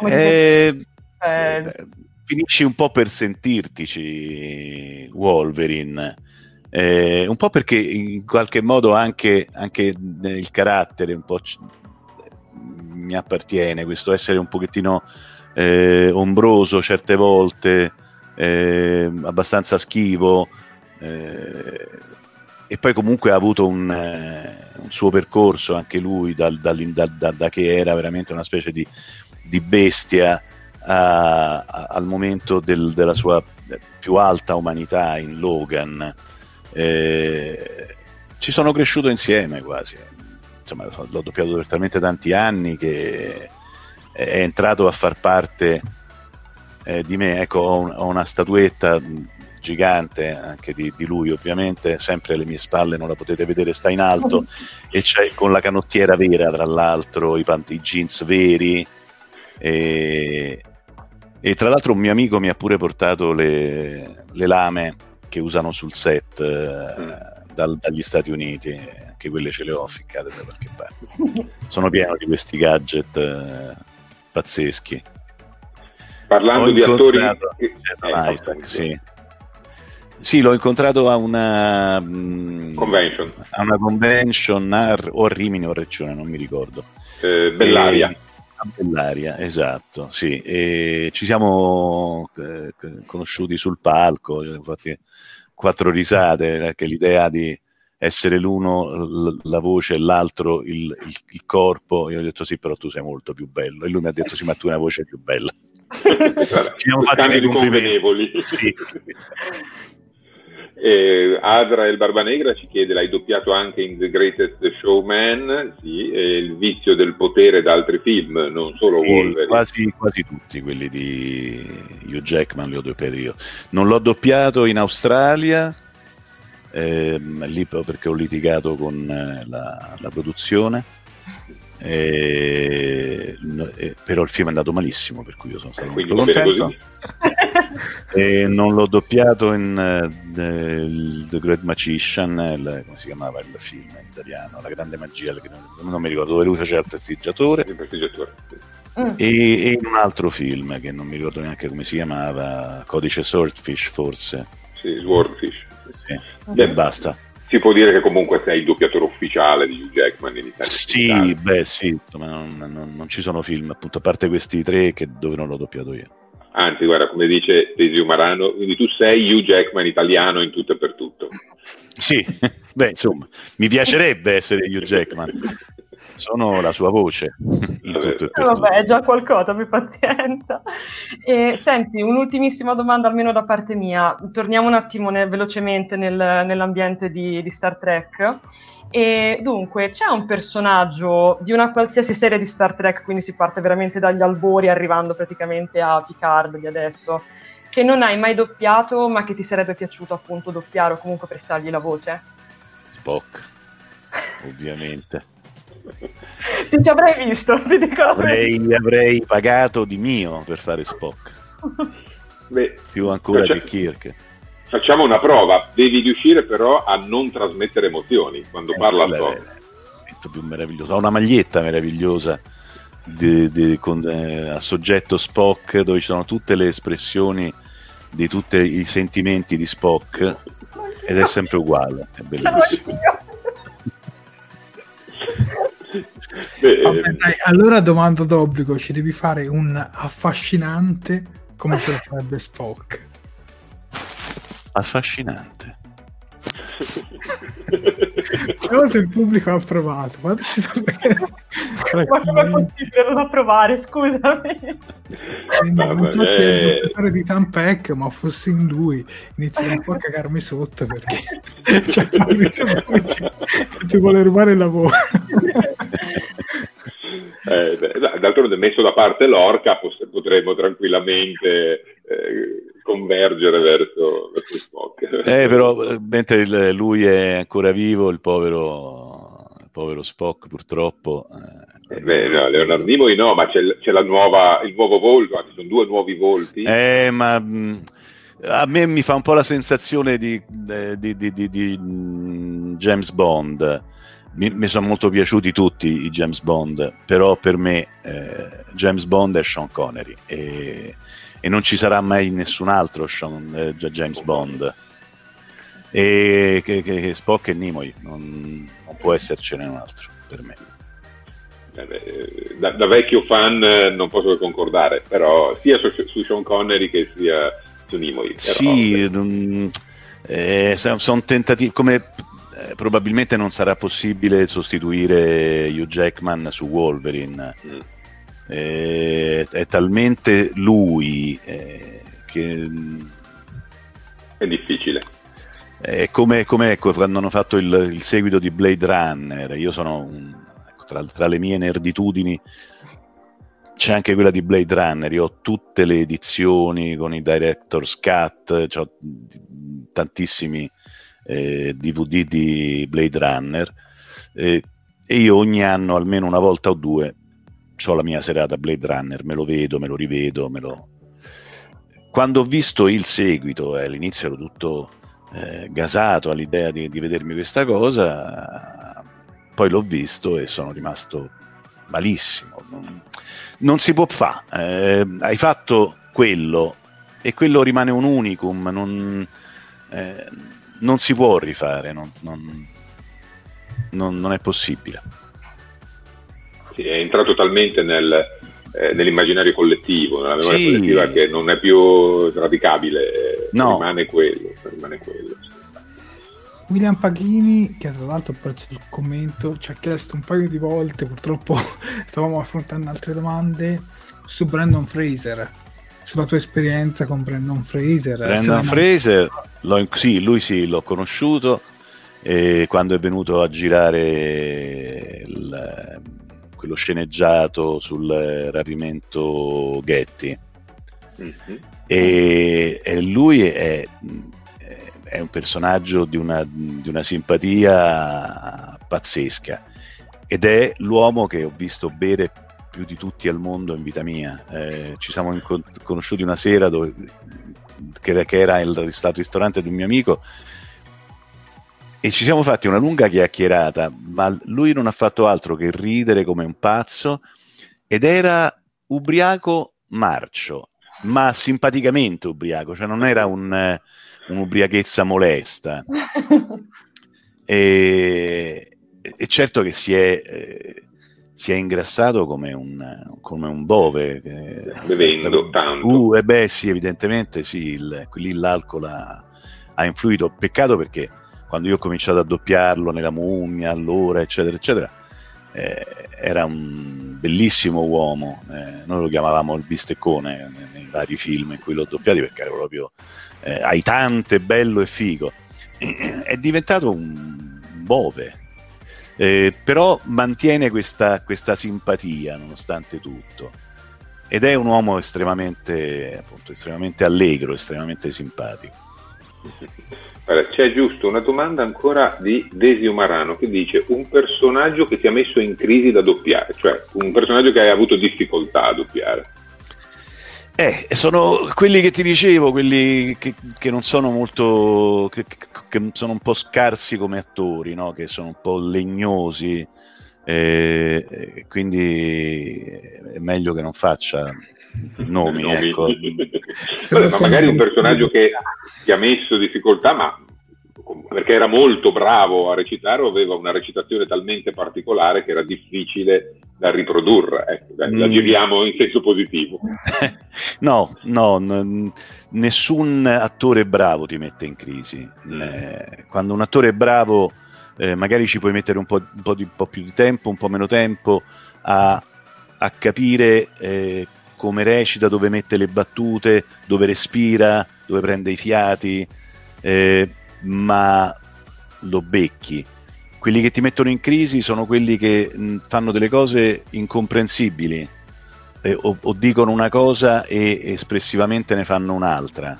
Eh, eh. Finisci un po' per sentirtici Wolverine, eh, un po' perché in qualche modo anche, anche il carattere un po' c- mi appartiene, questo essere un pochettino eh, ombroso certe volte, eh, abbastanza schivo, eh, e poi comunque ha avuto un, eh, un suo percorso anche lui, dal, dal, dal, da, da che era veramente una specie di di bestia a, a, al momento del, della sua più alta umanità in Logan. Eh, ci sono cresciuto insieme quasi, insomma, l'ho doppiato per talmente tanti anni che è entrato a far parte eh, di me. Ecco, ho, un, ho una statuetta gigante anche di, di lui, ovviamente, sempre alle mie spalle, non la potete vedere, sta in alto, e c'è con la canottiera vera, tra l'altro, i panty, i jeans veri. E, e tra l'altro un mio amico mi ha pure portato le, le lame che usano sul set eh, dal, dagli Stati Uniti, anche quelle ce le ho ficcate da qualche parte. Sono pieno di questi gadget eh, pazzeschi. Parlando di attori, Isaac, sì. Sì, l'ho incontrato a una mh, convention a una convention a, o a Rimini o a Reccione, non mi ricordo, eh, Bellaria. E, Bellaria, esatto, sì, e ci siamo eh, conosciuti sul palco, abbiamo fatto quattro risate, eh, che l'idea di essere l'uno l- la voce e l'altro il, il, il corpo. Io ho detto sì, però tu sei molto più bello, e lui mi ha detto sì, ma tu hai una voce più bella. Ci siamo fatti dei complimenti. Sì. Eh, Adra El Barbanegra ci chiede: l'hai doppiato anche in The Greatest Showman? Sì, e Il vizio del potere, da altri film, non solo sì, Wolverine. Quasi, quasi tutti quelli di Hugh Jackman li ho doppiati io. Non l'ho doppiato in Australia, ehm, lì perché ho litigato con la, la produzione, eh, eh, però il film è andato malissimo, per cui io sono stato eh, molto contento. E non l'ho doppiato in uh, The, The Great Magician, il, come si chiamava il film in italiano, La grande magia, non, non mi ricordo, dove lui faceva il prestigiatore, il prestigiatore. Mm. E, e un altro film che non mi ricordo neanche come si chiamava, Codice Swordfish forse, sì, Swordfish, sì. Sì. Okay. E basta. si può dire che comunque sei il doppiatore ufficiale di Hugh Jackman in Italia. Sì, in Italia. Beh, sì, ma non, non, non ci sono film, appunto, a parte questi tre che dove non l'ho doppiato io. Anzi, guarda, come dice Tesio Marano, quindi tu sei Hugh Jackman italiano in tutto e per tutto. Sì, beh, insomma, mi piacerebbe essere Hugh Jackman. Sono la sua voce. In vabbè. Tutto e per vabbè, tutto. È già qualcosa, abbi pazienza. E, senti, un'ultimissima domanda almeno da parte mia. Torniamo un attimo nel, velocemente nel, nell'ambiente di, di Star Trek. E dunque, c'è un personaggio di una qualsiasi serie di Star Trek, quindi si parte veramente dagli albori arrivando praticamente a Picard di adesso, che non hai mai doppiato ma che ti sarebbe piaciuto appunto doppiare o comunque prestargli la voce? Spock, ovviamente. Ti ci avrei visto, ti dico avrei, avrei pagato di mio per fare Spock. Beh, più ancora che Kirk. Facciamo una prova, devi riuscire però a non trasmettere emozioni quando eh, parla il Spock. Più meraviglioso. Ha una maglietta meravigliosa di, di, con, eh, a soggetto Spock, dove ci sono tutte le espressioni di tutti i sentimenti di Spock ed è sempre uguale, è bellissimo. Beh, vabbè, dai, allora domanda d'obbligo, ci devi fare un affascinante come se lo farebbe Spock. Affascinante. Però se il pubblico ha approvato, fateci sapere. Ma come è possibile non approvare? Scusami. Vabbè, non so eh... il dottore di Tampec, ma fossi in lui inizierei un po' a cagarmi sotto perché cioè, ti vuole rubare il lavoro. Eh, d'altronde, messo da parte Lorca, potremmo tranquillamente eh, convergere verso, verso Spock. Eh, però, mentre il, lui è ancora vivo, il povero, il povero Spock, purtroppo. Eh, eh beh, no, Leonardo Nimoy no, ma c'è, c'è la nuova, il nuovo volto, ci sono due nuovi volti. Eh, ma mh, a me mi fa un po' la sensazione di, di, di, di, di James Bond. Mi, mi sono molto piaciuti tutti i James Bond, però per me eh, James Bond è Sean Connery e, e non ci sarà mai nessun altro Sean, eh, James Bond, e che, che Spock e Nimoy non, non può essercene un altro per me. Eh beh, da, da vecchio fan non posso che concordare, però sia su, su Sean Connery che sia su Nimoy. Sì, mh, eh, sono tentativi come... Probabilmente non sarà possibile sostituire Hugh Jackman su Wolverine. Mm. Eh, è talmente lui eh, che è difficile. È come, come ecco, quando hanno fatto il, il seguito di Blade Runner. Io sono un, ecco, tra, tra le mie nerditudini c'è anche quella di Blade Runner. Io ho tutte le edizioni con i director's cut, c'ho tantissimi D V D di Blade Runner eh, e io ogni anno almeno una volta o due c'ho la mia serata Blade Runner, me lo vedo, me lo rivedo, me lo... Quando ho visto il seguito eh, all'inizio ero tutto eh, gasato all'idea di, di vedermi questa cosa, poi l'ho visto e sono rimasto malissimo. Non, non si può fare, eh, hai fatto quello e quello rimane un unicum, non... Eh, non si può rifare, non, non, non, non è possibile. Sì, è entrato talmente nel, eh, nell'immaginario collettivo, nella memoria sì. collettiva, che non è più sradicabile, no. rimane quello. Rimane quello sì. William Paghini, che tra l'altro ho perso il commento, ci ha chiesto un paio di volte, purtroppo stavamo affrontando altre domande, su Brendan Fraser. Sulla tua esperienza con Brendan Fraser. Brendan Fraser, l'ho, sì, lui sì, l'ho conosciuto eh, quando è venuto a girare il, quello sceneggiato sul rapimento Getty. Mm-hmm. E, e lui è, è un personaggio di una, di una simpatia pazzesca ed è l'uomo che ho visto bere più di tutti al mondo in vita mia. Eh, ci siamo incont- conosciuti una sera dove, che, che era il, il ristorante di un mio amico e ci siamo fatti una lunga chiacchierata, ma lui non ha fatto altro che ridere come un pazzo ed era ubriaco marcio, ma simpaticamente ubriaco, cioè non era un, un'ubriachezza molesta. e, e certo che si è eh, si è ingrassato come un come un bove che, bevendo tanto. Uh, e beh sì, evidentemente sì, il, lì l'alcol ha, ha influito, peccato perché quando io ho cominciato a doppiarlo nella mummia allora eccetera eccetera eh, era un bellissimo uomo, eh, noi lo chiamavamo il bisteccone nei, nei vari film in cui l'ho doppiato perché era proprio eh, aitante, bello e figo, e, è diventato un bove. Eh, però mantiene questa, questa simpatia nonostante tutto, ed è un uomo estremamente, appunto, estremamente allegro, estremamente simpatico. Allora, c'è giusto una domanda ancora di Desio Marano che dice: un personaggio che ti ha messo in crisi da doppiare, cioè un personaggio che hai avuto difficoltà a doppiare. Eh, sono quelli che ti dicevo, quelli che, che non sono molto... Che, che sono un po' scarsi come attori, no? Che sono un po' legnosi, eh, quindi è meglio che non faccia nomi, nomi. Ecco. Vabbè, ma magari un personaggio che ti ha messo difficoltà, ma perché era molto bravo a recitare o aveva una recitazione talmente particolare che era difficile da riprodurre, ecco, la mm. giriamo in senso positivo. no, no n- nessun attore bravo ti mette in crisi. mm. Eh, quando un attore è bravo eh, magari ci puoi mettere un po', un, po di, un po' più di tempo, un po' meno tempo a, a capire eh, come recita, dove mette le battute, dove respira, dove prende i fiati, eh, ma lo becchi. Quelli che ti mettono in crisi sono quelli che mh, fanno delle cose incomprensibili, eh, o, o dicono una cosa e espressivamente ne fanno un'altra,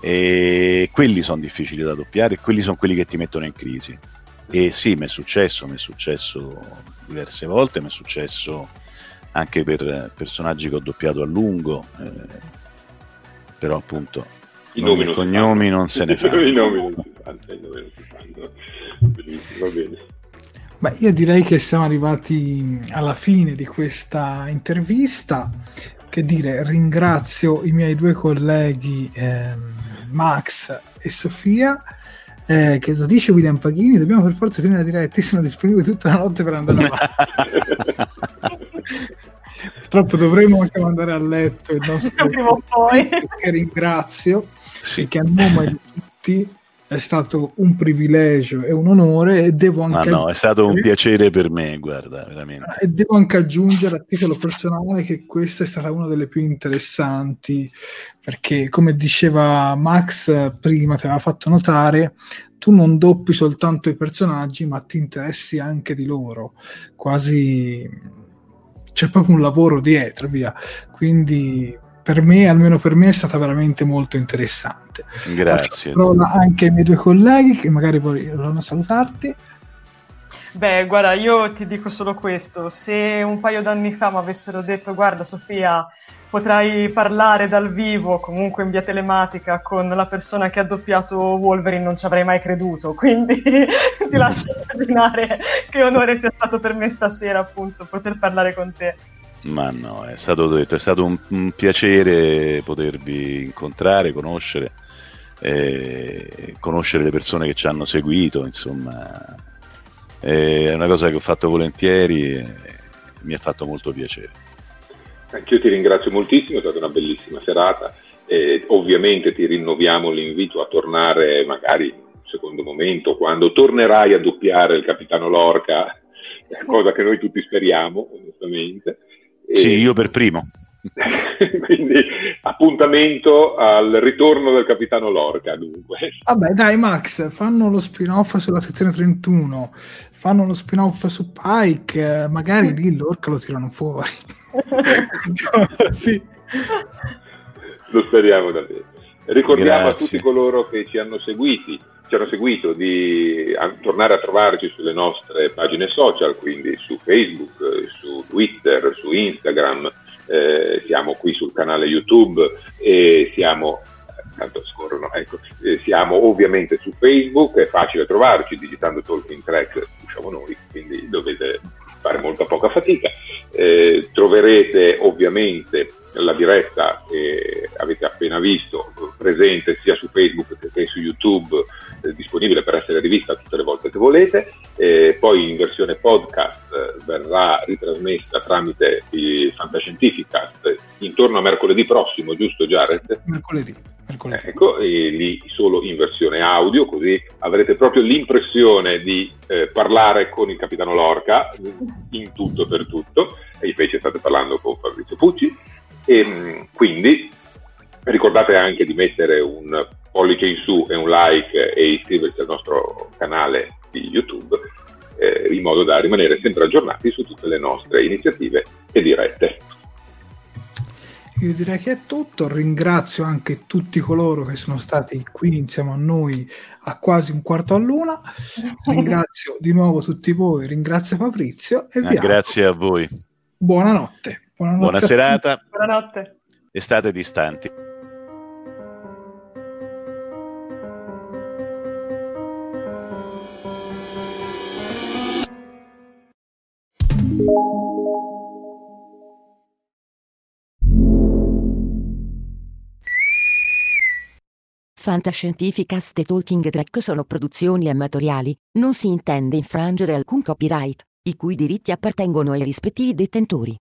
e quelli sono difficili da doppiare, quelli sono quelli che ti mettono in crisi. E sì, mi è successo, mi è successo diverse volte, mi è successo anche per personaggi che ho doppiato a lungo, eh, però appunto i nomi, non cognomi non se ne fanno. I nomi non si fanno, i nomi non si fanno. Benissimo, va bene. Beh, io direi che siamo arrivati alla fine di questa intervista. Che dire, ringrazio i miei due colleghi eh, Max e Sofia. Eh, che dice William Paghini, dobbiamo per forza finire la diretta, sono disponibile tutta la notte per andare avanti. Purtroppo dovremo anche andare a letto il nostro prima o poi, che ringrazio sì. Perché a nome di tutti è stato un privilegio e un onore, e devo anche... Ma no, aggiungere... è stato un piacere per me, guarda, veramente. E devo anche aggiungere a titolo personale che questa è stata una delle più interessanti, perché come diceva Max prima, ti aveva fatto notare, tu non doppi soltanto i personaggi ma ti interessi anche di loro, quasi... c'è proprio un lavoro dietro, via. Quindi per me, almeno per me, è stata veramente molto interessante. Grazie. Parola anche ai miei due colleghi che magari vorranno salutarti. Beh, guarda, io ti dico solo questo. Se un paio d'anni fa mi avessero detto: guarda Sofia, potrai parlare dal vivo, comunque in via telematica, con la persona che ha doppiato Wolverine, non ci avrei mai creduto. Quindi ti lascio immaginare che onore sia stato per me stasera, appunto, poter parlare con te. Ma no, è stato detto, è stato un, un piacere potervi incontrare, conoscere, eh, conoscere le persone che ci hanno seguito, insomma... è una cosa che ho fatto volentieri e mi ha fatto molto piacere. Anch'io ti ringrazio moltissimo, è stata una bellissima serata e ovviamente ti rinnoviamo l'invito a tornare magari in un secondo momento, quando tornerai a doppiare il capitano Lorca, cosa che noi tutti speriamo onestamente. E... sì, io per primo. Quindi appuntamento al ritorno del capitano Lorca. Dunque vabbè dai Max, fanno lo spin-off sulla sezione trentuno, fanno lo spin-off su Pike, magari lì Lorca lo tirano fuori. Sì, lo speriamo davvero. Ricordiamo Grazie. A tutti coloro che ci hanno seguiti ci hanno seguito di a, tornare a trovarci sulle nostre pagine social, quindi su Facebook, su Twitter, su Instagram. Eh, siamo qui sul canale YouTube e siamo tanto scorrono, ecco, eh, siamo ovviamente su Facebook, è facile trovarci digitando Talking Trek, diciamo noi, quindi dovete fare molta poca fatica. Eh, troverete ovviamente la diretta che avete appena visto presente sia su Facebook che su YouTube, disponibile per essere rivista tutte le volte che volete, e poi in versione podcast verrà ritrasmessa tramite il Fantascientificast intorno a mercoledì prossimo, giusto Jared? Mercoledì, mercoledì. Ecco, e lì solo in versione audio, così avrete proprio l'impressione di eh, parlare con il capitano Lorca in tutto per tutto, e invece state parlando con Fabrizio Pucci. E quindi ricordate anche di mettere un pollice in su e un like e iscriversi al nostro canale di YouTube, eh, in modo da rimanere sempre aggiornati su tutte le nostre iniziative e dirette. Io direi che è tutto, ringrazio anche tutti coloro che sono stati qui insieme a noi a quasi un quarto all'una, ringrazio di nuovo tutti voi, ringrazio Fabrizio e ah, vi grazie a voi. Buonanotte. Buonanotte. Buona serata. Buonanotte. E state distanti. Fantascientificast e Talking Trek sono produzioni amatoriali, non si intende infrangere alcun copyright, i cui diritti appartengono ai rispettivi detentori.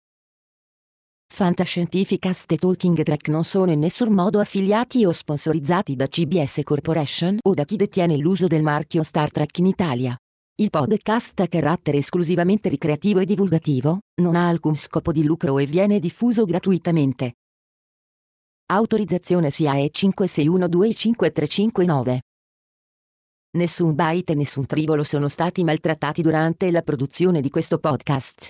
Fantascientificast e Talking Trek non sono in nessun modo affiliati o sponsorizzati da C B S Corporation o da chi detiene l'uso del marchio Star Trek in Italia. Il podcast ha carattere esclusivamente ricreativo e divulgativo, non ha alcun scopo di lucro e viene diffuso gratuitamente. Autorizzazione S I A E cinque sei uno due cinque tre cinque nove. Nessun byte e nessun tribolo sono stati maltrattati durante la produzione di questo podcast.